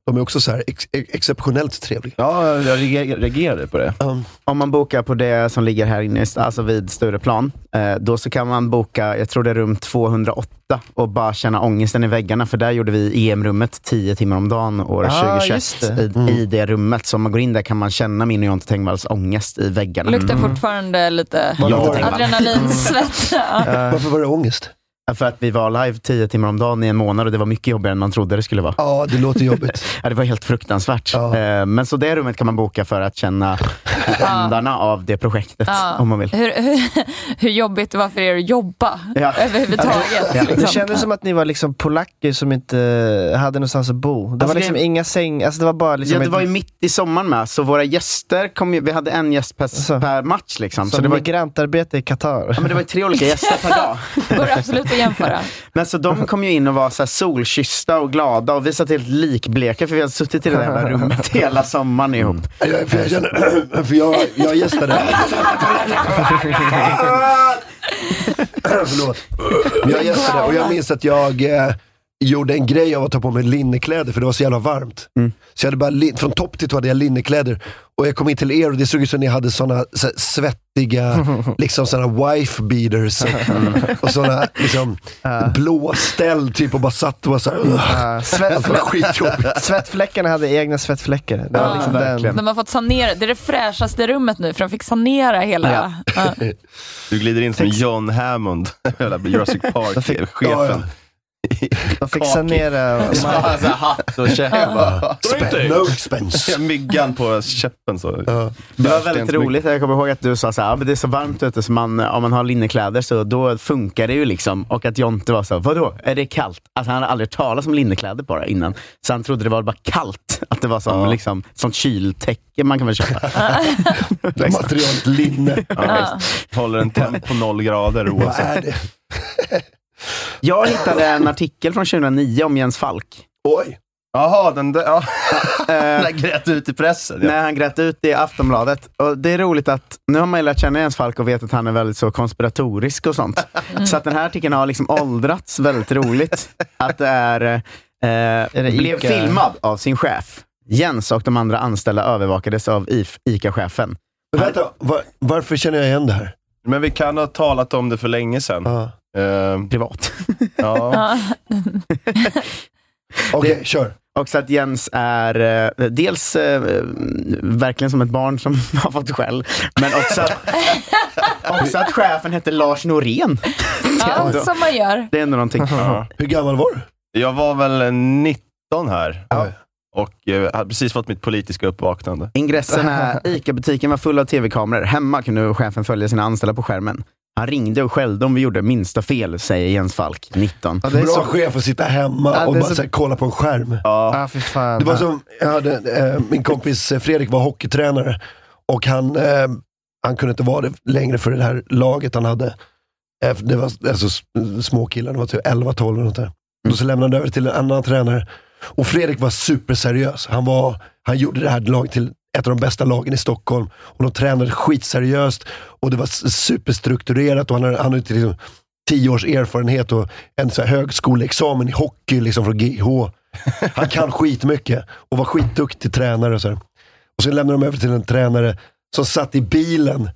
De är också så här ex- exceptionellt trevliga. Ja, jag reagerade på det. Um, Om man bokar på det som ligger här inne, alltså vid Stureplan, eh, då så kan man boka, jag tror det är rum tvåhundraåtta och bara känna ångesten i väggarna. För där gjorde vi E M-rummet tio timmar om dagen år tjugohundratjugoett. Ah, det. Mm. I, I det rummet. Så om man går in där kan man känna min och Jonte Tengvalls ångest i väggarna. Luktar mm. fortfarande lite adrenalinsvett. uh, Varför var det ångest? För att vi var live tio timmar om dagen i en månad och det var mycket jobbigare än man trodde det skulle vara. Ja, det låter jobbigt. Ja, det var helt fruktansvärt. Ja. Men så det rummet kan man boka för att känna ändarna av det projektet, ja. Om man vill. Hur, hur, hur jobbigt det var för er att jobba ja. Överhuvudtaget. Ja. Liksom. Det kändes som att ni var liksom polacker som inte hade någonstans att bo. Det alltså var liksom det... inga säng. Alltså det var bara liksom ja, det var ju mitt i sommaren med. Så våra gäster kom ju, vi hade en gäst per, så. Per match liksom. Så, så det var migrantarbete i Qatar. Ja, men det var tre olika gäster per dag. Det var absolut jämföra. Men så de kom ju in och var så här solkyssta och glada och vi satt helt likbleka för vi hade suttit i det där rummet hela sommaren ihop. Jag, för jag, känner, för jag, jag gästade. Förlåt. Jag gästade och jag minns att jag eh, gjorde en grej av att ta på mig linnekläder för det var så jävla varmt. Mm. Så jag hade bara lin- från topp till tå hade jag linnekläder och jag kom in till er och det såg ut som ni hade såna så här, svett liksom sådana wife beaters och sådana liksom uh. blåställ typ och bara satt och bara såhär uh, svett, svettfläckarna hade egna svettfläckar det var uh. liksom den. De har fått sanera, det är det fräschaste rummet nu för de fick sanera hela ja. uh. Du glider in som John Hammond Jurassic Park fick, chefen uh. De fick sanera och smaka så hatt och käva. Spänn, myggan på köppen så. Uh, det var väldigt roligt. Jag kommer ihåg att du sa så här, men det är så varmt ute så man om man har linnekläder så då funkar det ju liksom och att Jonte var så vadå? Är det kallt? Alltså han hade aldrig talat om linnekläder bara innan. Så han trodde det var bara kallt att det var som uh. liksom sånt kyltäcke man kan väl köpa. Det materialet linne. Ja, håller en temp på noll grader oavsett. Jag hittade en artikel från tjugohundranio om Jens Falk. Oj. Jaha, den där. Ja. När han grät ut i pressen. Ja. När han grät ut i Aftonbladet. Och det är roligt att nu har man ju lärt känna Jens Falk och vet att han är väldigt så konspiratorisk och sånt. Mm. Så att den här artikeln har liksom åldrats väldigt roligt. Att det är, eh, är det blev filmad av sin chef. Jens och de andra anställda övervakades av I C A-chefen. Men vänta, var, varför känner jag igen det här? Men vi kan ha talat om det för länge sedan. Uh. Uh, privat. Ja. Okej, okay, kör. Också att Jens är eh, dels eh, verkligen som ett barn som har fått skäll, men också att, också att chefen heter Lars Norén. Ja, ändå, som man gör. Det är ändå någonting. Ja. Hur gammal var du? Jag var väl nitton här. Ja. Och eh, hade precis fått mitt politiska uppvaknande. Ingresserna, ICA-butiken var full av tv-kameror. Hemma kunde chefen följa sina anställda på skärmen. Han ringde och skällde om vi gjorde minsta fel, säger Jens Falk, nitton. Ja, det är bra så... chef att sitta hemma ja, och bara så... så här, kolla på en skärm. Ja, ah, för fan. Det var som, jag hade, eh, min kompis Fredrik var hockeytränare. Och han, eh, han kunde inte vara det längre för det här laget han hade. Eh, det var alltså, små killar, det var typ elva tolv eller något där. Då så lämnade han över till en annan tränare. Och Fredrik var superseriös. Han, var, han gjorde det här laget till ett av de bästa lagen i Stockholm. Och de tränade skitseriöst. Och det var superstrukturerat. Och han hade, han hade liksom tio års erfarenhet och en så här högskoleexamen i hockey liksom från G H. Han kan skitmycket. Och var skitduktig tränare. Och så här. Och sen lämnade de över till en tränare som satt i bilen.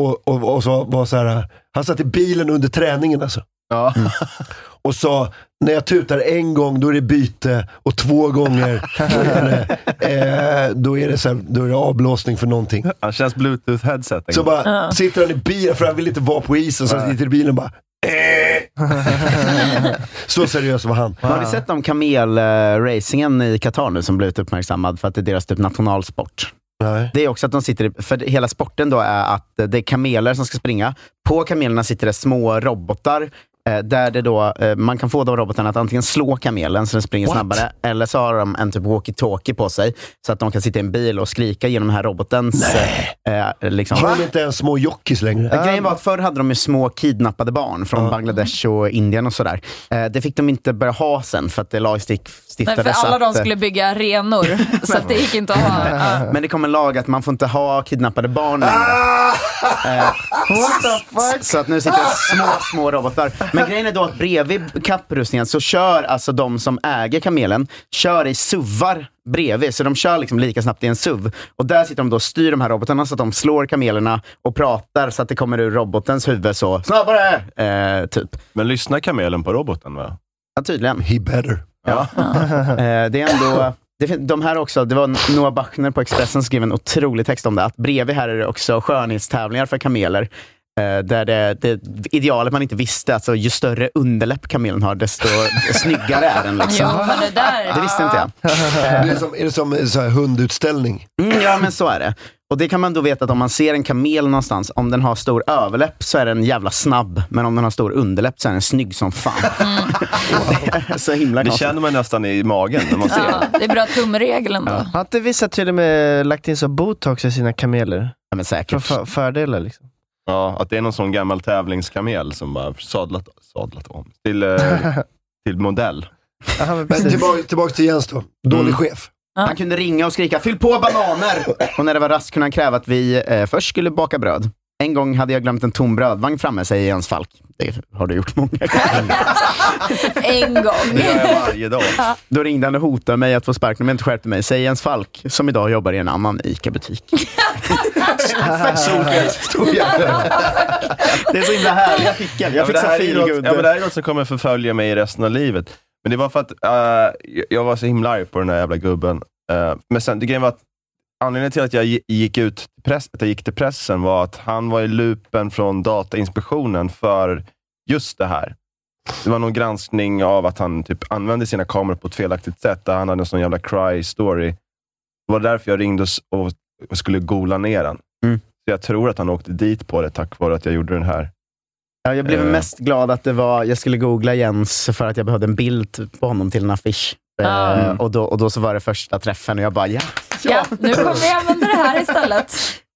Och, och, och så var så här. Han satt i bilen under träningen alltså. Ja. Mm. Och sa, när jag tutar en gång då är det byte och två gånger då är det, eh, då är det, så här, då är det avblåsning för någonting. Han känns bluetooth headset. Så bara ja. Sitter han i bilen för han vill inte vara på isen så han sitter i bilen och bara eh. Så seriös var han. Wow. Har ni sett om kamelracingen i Qatar nu som blivit uppmärksammad för att det är deras typ nationalsport? Nej. Det är också att de sitter i, för hela sporten då är att det är kameler som ska springa. På kamelerna sitter det små robotar där det då, man kan få de robotarna att antingen slå kamelen så den springer What? snabbare, eller så har de en typ walkie-talkie på sig så att de kan sitta i en bil och skrika genom den här robotens eh, liksom. Har de inte ens små jockeys längre? Grejen mm. var att förr hade de ju små kidnappade barn från mm. Bangladesh och Indien och sådär. Eh, det fick de inte börja ha sen för att det lagstiftades. Nej, för alla att, de skulle bygga arenor så att det gick inte att ha. uh. Men det kom en lag att man får inte ha kidnappade barn längre. eh, What the fuck? Så att nu sitter små, små robotar. Men grejen är då att bredvid kapprustningen så kör alltså de som äger kamelen kör i suvar bredvid. Så de kör liksom lika snabbt i en suv. Och där sitter de då och styr de här robotarna så att de slår kamelerna och pratar så att det kommer ur robotens huvud så snabbare! Eh, typ. Men lyssnar kamelen på roboten va? Ja, tydligen. He better. Ja. eh, det är ändå... Det, de här också, det var Noah Bachner på Expressen skrev en otrolig text om det. Att bredvid här är det också skönhetstävlingar för kameler. Där det, det idealet man inte visste, alltså ju större underläpp kamelen har desto snyggare är den liksom. Ja, men det där. Det visste inte jag. Det är, som, är det som en så här hundutställning? Mm, ja, men så är det. Och det kan man då veta att om man ser en kamel någonstans, om den har stor överläpp så är den jävla snabb. Men om den har stor underläpp så är den snygg som fan. Mm. Wow. Så himla det känner man nästan i magen när man ser ja, det. Det är bra tumregeln då. Ja. Har inte vissa till och med lagt in så botox i sina kameler? Ja, men säkert. För, för, fördelar liksom. Ja, att det är någon sån gammal tävlingskamel som bara sadlat, sadlat om till, eh, till modell. Aha, men men tillbaka, tillbaka till Jens då. Dålig mm. chef. Han kunde ringa och skrika, fyll på bananer! Och när det var rast kunde han kräva att vi eh, först skulle baka bröd. En gång hade jag glömt en tom brödvagn framme, säger Jens Falk. Det har du gjort många gånger. En gång. Det gör jag varje dag. Då ringde han och hotade mig att få sparken men inte skärpte mig, säger Jens Falk, som idag jobbar i en annan ICA-butik. Det är så himla härliga skickar. Jag fick ja, så fin gud. Ja, men det här är något som kommer förfölja mig i resten av livet. Men det var för att uh, jag var så himla arg på den där jävla gubben. Uh, men sen, det grejen var att anledningen till att jag gick ut press, att jag gick till pressen var att han var i lupen från Datainspektionen för just det här. Det var någon granskning av att han typ använde sina kameror på ett felaktigt sätt. Där han hade en sån jävla cry-story. Det var därför jag ringde och, och skulle gola ner han. Mm. Så jag tror att han åkte dit på det tack vare att jag gjorde den här. Ja, jag blev eh. mest glad att det var, jag skulle googla Jens för att jag behövde en bild på honom till en affisch. Mm. Och, då, och då så var det första träffen och jag bara ja, ja. ja nu kommer jag använda det här istället.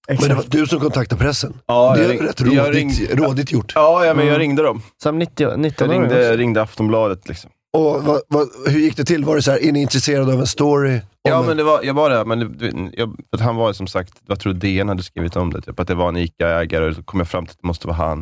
Men det var du som kontaktade pressen. Ja, det är rätt rådigt, jag ringde, rådigt gjort. Ja, ja men jag ringde dem. Som nittio, nitton jag ringde, ringde Aftonbladet liksom. Och vad, vad, hur gick det till? Var det så här, är ni intresserad av en story? Ja en... men det var, jag var där, men det, jag, för han var som sagt, jag tror D N hade skrivit om det typ, att det var en ICA-ägare och så kom jag fram till att det måste vara han.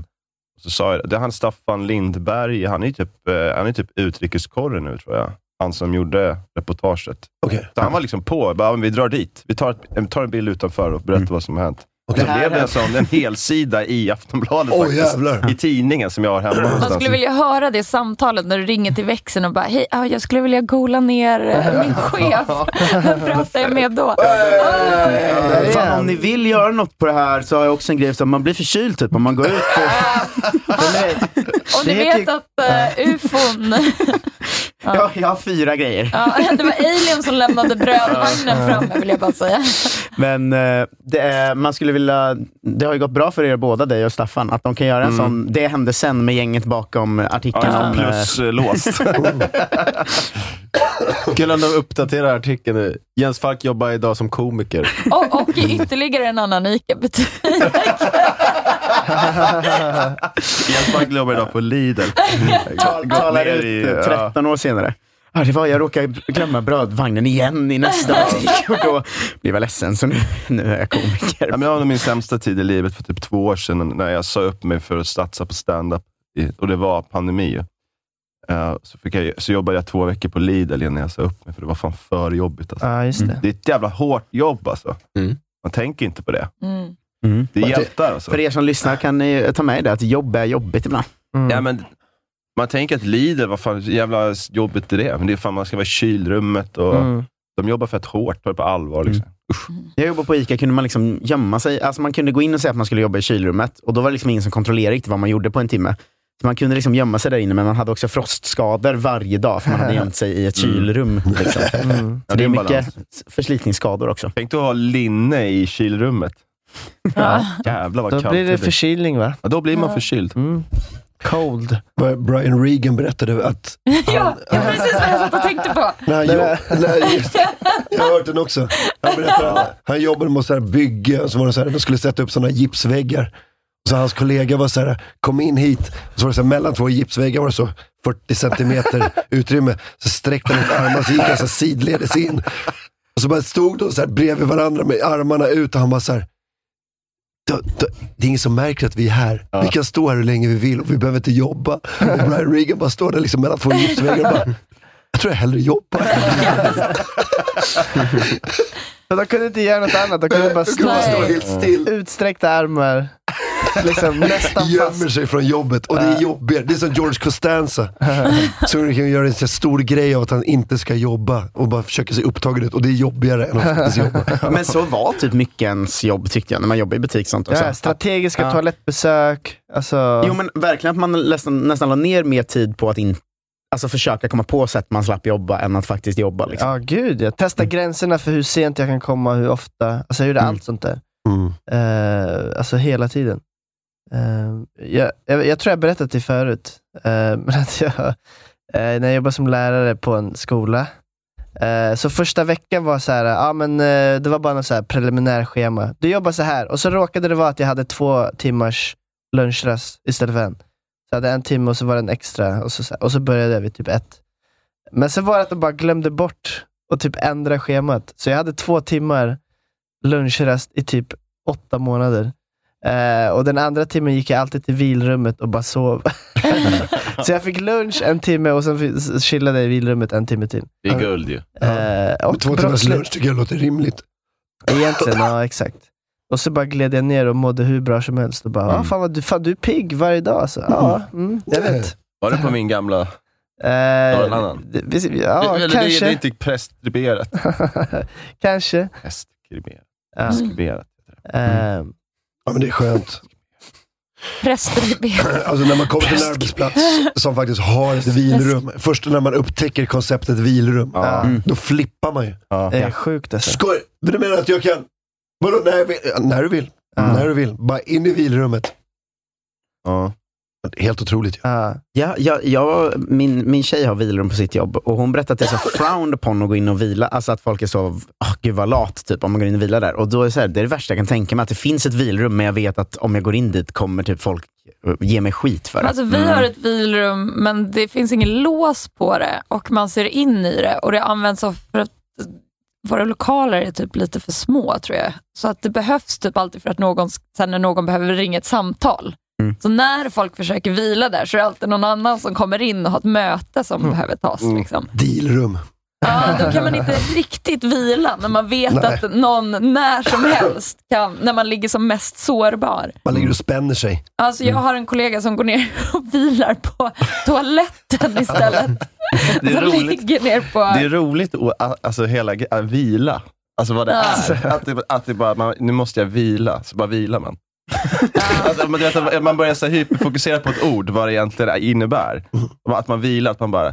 Och så sa jag, det är han Staffan Lindberg, han är ju typ, han är typ utrikeskorre nu tror jag. Han som gjorde reportaget. Okay. Så han var liksom på. Bara, vi drar dit. Vi tar, ett, vi tar en bild utanför och berättar mm. vad som har hänt. Och det blev en sån en hel sida i Aftonbladet oh, faktiskt, jävlar. I tidningen som jag har hemma. Man skulle vilja höra det samtalet när du ringer till växeln och bara hej, ah, jag skulle vilja gola ner min chef. Prata med då. Fan, om ni vill göra något på det här så har jag också en grej så man blir förkyld typ om man går ut. Och, och du vet att uh, U F O N... Ja. Jag, jag har fyra grejer. Ja, det var alien som lämnade brödvagnen framme, vill jag bara säga. Men det är, man skulle vilja, det har ju gått bra för er båda, dig och Staffan, att de kan göra en mm. sån, det hände sen med gänget bakom artikeln. Ja, ja. Plus låst. Skulle ändå uppdatera artikeln. Jens Falk jobbar idag som komiker. Och, och ytterligare en annan I C A-butik. Jens Falk jobbar idag på Lidl. Talar ut tretton år senare. Ah, det var, jag råkade glömma brödvagnen igen i nästa dag. Och då blev jag ledsen, så nu, nu är jag komiker. Ja, men jag hade min sämsta tid i livet för typ två år sedan när jag sa upp mig för att satsa på stand-up. Och det var pandemi. Uh, så, fick jag, så jobbade jag två veckor på Lidl innan jag sa upp mig, för det var fan för jobbigt. Alltså. Ah, just det. Mm. Det är ett jävla hårt jobb alltså. Mm. Man tänker inte på det. Mm. Mm. Det hjältar alltså. För er som lyssnar kan ni ta med det att jobb är jobbigt ibland. Mm. Ja, men... Man tänker att Lidl, vad fan jävla jobbigt är det? Men det är fan, man ska vara i kylrummet och mm. de jobbar fett hårt, tar det på allvar liksom. Mm. Jag jobbar på I C A, kunde man liksom gömma sig. Alltså man kunde gå in och säga att man skulle jobba i kylrummet och då var det liksom ingen som kontrollerade riktigt vad man gjorde på en timme. Så man kunde liksom gömma sig där inne, men man hade också frostskador varje dag för man hade gömt sig i ett kylrum liksom. Mm. Mm. Så det är mycket förslitningsskador också. Tänk att ha linne i kylrummet. Ja. Jävlar vad kallt. Då blir det förkylning va? Ja, då blir man förkyld. Mm. Cold. Brian Regan berättade att... Han, ja, det är precis vad jag satt och tänkte på. Nej, jag, nej just, jag har hört den också. Han berättade att han jobbade med att bygga, så var det så här, de skulle sätta upp sådana gipsväggar. Så hans kollega var så här, kom in hit. Och så var det så här, mellan två gipsväggar var det så fyrtio centimeter utrymme. Så sträckte han ut armarna, så gick han så sidledes in. Och så bara stod de så här bredvid varandra med armarna ut och han bara så här... Det är ingen som märker att vi är här. Ja. Vi kan stå här hur länge vi vill och vi behöver inte jobba. Och Brian Regan bara står där liksom mellan två gipsväggar och bara, jag tror jag hellre jobbar. De kunde inte göra något annat. De kunde bara stå, bara stå helt still. Utsträckta armar. Liksom nästan fast. Gömmer sig från jobbet. Och det är jobbigt. Det är som George Costanza. Så du kan göra en stor grej av att han inte ska jobba. Och bara försöka se upptaget ut. Och det är jobbigare än att faktiskt jobba. Men så var typ mycket ens jobb tyckte jag. När man jobbar i butik sånt och sånt. Ja, strategiska ja. Toalettbesök. Alltså... Jo men verkligen att man nästan, nästan la ner mer tid på att inte. Alltså försöka komma på sätt man slapp jobba än att faktiskt jobba. Liksom. Ja, gud. Jag testar mm. gränserna för hur sent jag kan komma, hur ofta. Alltså jag gjorde mm. allt sånt där. Mm. Uh, alltså hela tiden. Uh, jag, jag, jag tror jag berättat det förut. Uh, men att jag, uh, när jag jobbade som lärare på en skola. Uh, så första veckan var så här, ja, men uh, det var bara något så här preliminärschema. Du jobbar så här. Och så råkade det vara att jag hade två timmars lunchrast istället för en. Så hade en timme och så var den extra. Och så, och så började jag vid typ ett. Men så var det att de bara glömde bort och typ ändra schemat. Så jag hade två timmar lunchrast i typ åtta månader. Eh, och den andra timmen gick jag alltid till vilrummet och bara sov. Så jag fick lunch en timme och sen f- chillade jag i vilrummet en timme till. Det är guld ju. Eh, ja. Två timmars lunch tycker jag låter rimligt. Egentligen, ja exakt. Och så bara gled jag ner och mådde hur bra som helst. Och bara, mm. ah, fan, vad du, fan du är pigg varje dag. Så, ja, mm, jag vet. Var det på min gamla... Eh, någon annan? Det, vi, ja, eller, kanske. Det är inte preskriberat. Kanske. Preskriberat. Ja. Preskriberat. Mm. Ja, men det är skönt. Preskriberat. Alltså när man kommer till en arbetsplats som faktiskt har ett vilrum. Först när man upptäcker konceptet vilrum. Ja. Mm. Då flippar man ju. Ja. Det är sjukt. Alltså. Skoj! Men du menar att jag kan... Vadå, när, när du vill. Mm. När du vill. Bara in i vilrummet. Ja. Helt otroligt. Ja. Uh, ja, ja, ja min, min tjej har vilrum på sitt jobb. Och hon berättade att jag så frowned upon att gå in och vila. Alltså att folk är så, oh, gud vad lat typ om man går in och vilar där. Och då är det så här, det är det värsta jag kan tänka mig. Att det finns ett vilrum men jag vet att om jag går in dit kommer typ folk ge mig skit för det. Alltså vi mm. har ett vilrum men det finns ingen lås på det. Och man ser in i det. Och det används av för att våra lokaler är typ lite för små tror jag. Så att det behövs typ alltid för att någon, sen när någon behöver ringa ett samtal. Mm. Så när folk försöker vila där så är det alltid någon annan som kommer in och har ett möte som mm. behöver tas. Liksom. Dealrum. Ja, då kan man inte riktigt vila när man vet Nej. Att någon när som helst kan, när man ligger som mest sårbar. Man ligger och spänner sig. Alltså jag har en kollega som går ner och vilar på toaletten istället. Det är roligt. Ligger ner på... Det är roligt att, alltså hela att vila. Alltså vad det ja. Är. Att det, att det bara, man, nu måste jag vila. Så bara vilar man. Alltså, man, vet, man börjar så här hyperfokusera på ett ord, vad det egentligen innebär. Att man vilar, att man bara...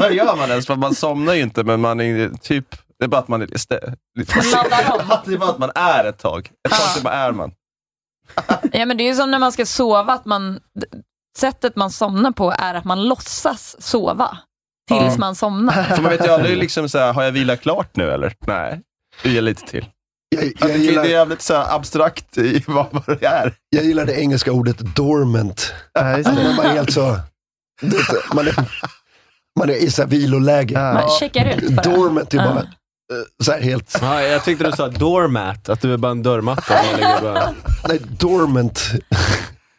Vad gör man ens? För man somnar ju inte, men man är typ... Det är bara att man är... Det är bara att man är ett tag. Ett tag så bara är man. Ja, men det är ju som när man ska sova, att man... Sättet man somnar på är att man låtsas sova. Tills ja. Man somnar. För man vet ju aldrig liksom så här, har jag vilat klart nu eller? Nej, det ger lite till. Jag, jag det, gillar, det är jävligt så abstrakt i vad, vad det är. Jag gillar det engelska ordet dormant. Ja, just det. Man bara helt så... Man är... Man är i så här viloläge. Man checkar ut bara. Dormat är bara uh. så här helt... Ah, jag tyckte du sa doormat. Att du är bara en dörrmatta. Bara... Nej, dormant.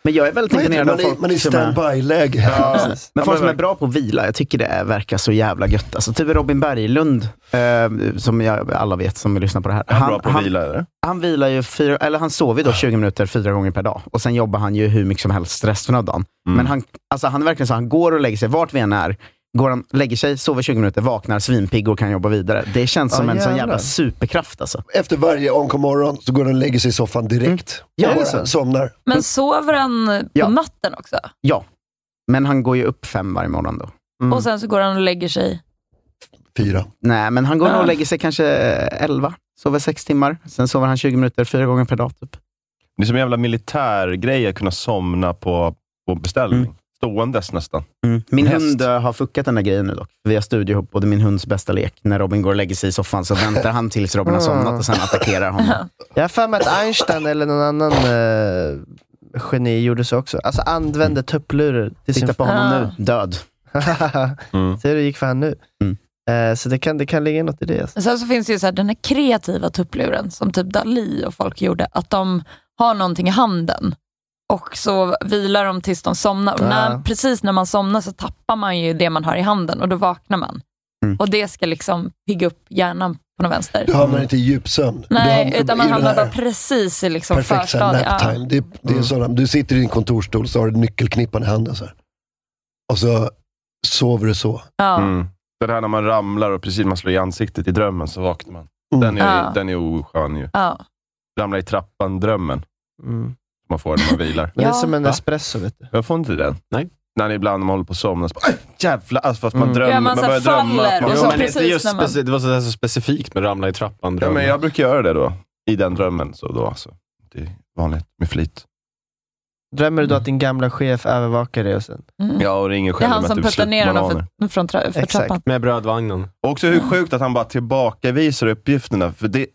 Men jag är väldigt imponerad av folk. Man är i standby-läge. Ja. Men ja, folk men... som är bra på att vila, jag tycker det är, verkar så jävla gött. Alltså typ Robin Berglund, eh, som jag, alla vet som lyssnar på det här. Han, han bra på att han, vila, eller? Han vilar ju fyra, eller han sover då tjugo minuter fyra gånger per dag. Och sen jobbar han ju hur mycket som helst resten av dagen. Mm. Men han, alltså, han är verkligen så, han går och lägger sig vart vi än är. Går han, lägger sig, sover tjugo minuter, vaknar, svinpigg och kan jobba vidare. Det känns ah, som en jävla. Sån jävla superkraft alltså. Efter varje omkommorgon så går han och lägger sig i soffan direkt. Mm. Ja, så. Somnar. Men sover han på ja. Natten också? Ja, men han går ju upp fem varje morgon då. Mm. Och sen så går han och lägger sig? Fyra. Nej, men han går ja. Och lägger sig kanske elva. Sover sex timmar. Sen sover han tjugo minuter, fyra gånger per dag typ. Det är som en jävla militärgrej att kunna somna på, på beställning. Mm. Ståendes nästan. Mm. Min Häst. hund har fuckat den här grejen nu dock. Vi har studio och det är min hunds bästa lek. När Robin går och lägger sig i soffan så väntar han tills Robin har somnat och sen attackerar honom. Jag har för mig att Einstein eller någon annan eh, geni gjorde så också. Alltså använde tupplurer. Titta på honom ah. nu. Död. mm. Ser du gick för han nu? Mm. Eh, så det kan, det kan ligga något i det. Alltså. Sen så finns det ju så här, den här kreativa tuppluren som typ Dali och folk gjorde. Att de har någonting i handen. Och så vilar de tills de somnar. Och när, precis när man somnar så tappar man ju det man har i handen. Och då vaknar man. Mm. Och det ska liksom pigga upp hjärnan på någon vänster. Då hamnar man inte i djupsömn. Nej, hamnar, utan man hamnar bara precis i liksom förstadiet. Perfekt naptime. Ja. Det, det är sådana, du sitter i din kontorstol så har du nyckelknippan i handen. Så här. Och så sover du så. Ja. Mm. Det här när man ramlar och precis man slår i ansiktet i drömmen så vaknar man. Mm. Den är, ja. Den är oskön ju. Ja. Ramlar i trappan, drömmen. Mm. Man får när man vilar. Ja. Det är som en espresso, vet du. Jag får inte den. Nej. När ibland man håller på att somna. Så bara, jävla, alltså fast man mm. drömmer. Ja, man, man börjar drömma. Att man, ja, men inte just man... speci- det var så, så specifikt med ramla i trappan. Drömmen. Ja, men jag brukar göra det då. I den drömmen. Så då, alltså. Det är vanligt med flit. Drömmer du då att din gamla chef övervakar dig och sen? Mm. Ja, och ringer själv. Det är han som puttar ner honom för, från tra- för trappan. Med brödvagnen. Och också hur sjukt att han bara tillbakavisar uppgifterna. För det...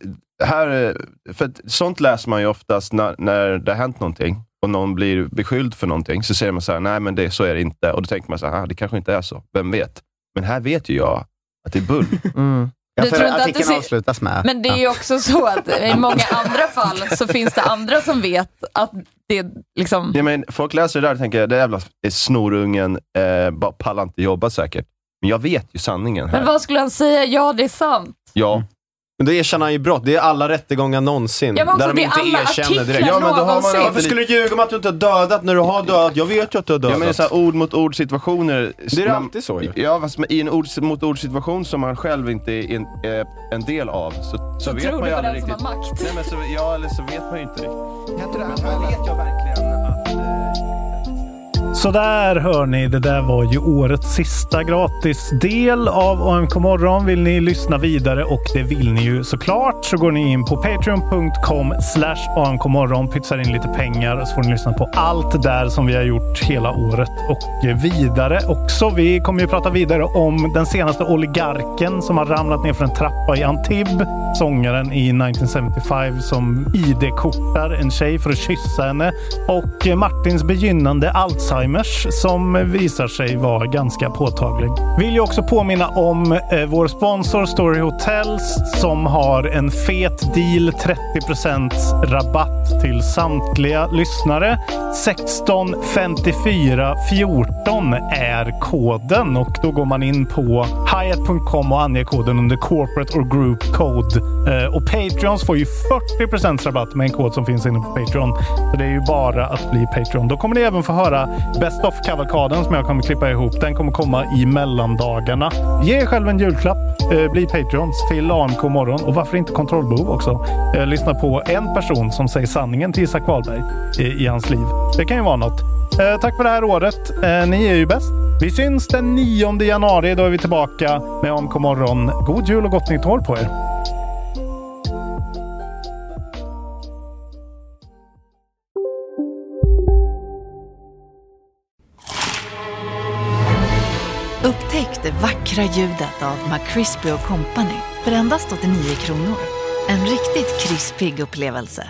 Här, för sånt läser man ju oftast när, när det har hänt någonting och någon blir beskyld för någonting så säger man så här, nej men det, så är det inte och då tänker man så här, det kanske inte är så, vem vet, men här vet ju jag att det är bull. Mm. Du tror inte att det ser... avslutas med. Men det är ju också så att i många andra fall så finns det andra som vet att det liksom... Ja, men folk läser det där och tänker, det jävla är snorungen, eh, bara pallar inte jobba säkert, men jag vet ju sanningen här. Men vad skulle han säga? Ja, det är sant. Ja. Men det erkänner han ju brott. Det är alla rättegångar någonsin. Ja, där de inte erkänner direkt. Ja, men då har man, varför skulle du ljuga om att du inte har dödat när du har dödat? Jag vet ju att du har dödat. Ja, men det är så här ord mot ord situationer. Det är det alltid så ju. Ja, fast i en ord mot ord situation som man själv inte är en, en del av. Så, så, så vet man ju aldrig riktigt. Makt. Nej, men så, ja, eller så vet man ju inte riktigt. Jag tror att man vet jag verkligen att... Så där hör ni, det där var ju årets sista gratis del av A M K Morgon. Vill ni lyssna vidare, och det vill ni ju såklart, så går ni in på patreon dot com slash A M K Morgon, pytsar in lite pengar så får ni lyssna på allt där som vi har gjort hela året och vidare också. Vi kommer ju prata vidare om den senaste oligarken som har ramlat ner för en trappa i Antibes, sångaren i nitton sjuttiofem som I D-kortar en tjej för att kyssa henne, och Martins begynnande Alzheimer som visar sig vara ganska påtaglig. Vill ju också påminna om eh, vår sponsor Story Hotels som har en fet deal, trettio procent rabatt till samtliga lyssnare. sexton femtiofyra fjorton är koden och då går man in på Hyatt punkt com och anger koden under Corporate or Group Code. Eh, och Patreons får ju fyrtio procent rabatt med en kod som finns inne på Patreon. Så det är ju bara att bli Patreon. Då kommer ni även få höra Best of Cavalkaden som jag kommer klippa ihop. Den kommer komma i mellandagarna. Ge själv en julklapp. Eh, bli Patreons till A M K morgon. Och varför inte kontrollbehov också? Eh, lyssna på en person som säger sanningen till Isak Wahlberg i, i hans liv. Det kan ju vara något. Eh, tack för det här året. Eh, ni är ju bäst. Vi syns den nionde januari. Då är vi tillbaka med A M K morgon. God jul och gott nytt år på er. Upptäck det vackra ljudet av McCrispy och Company för endast åttionio kronor. En riktigt krispig upplevelse.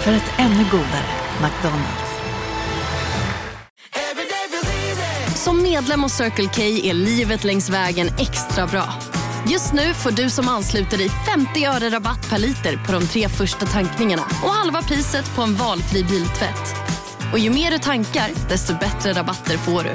För ett ännu godare McDonald's. Som medlem hos Circle K är livet längs vägen extra bra. Just nu får du som ansluter dig femtio öre rabatt per liter på de tre första tankningarna och halva priset på en valfri biltvätt. Och ju mer du tankar, desto bättre rabatter får du.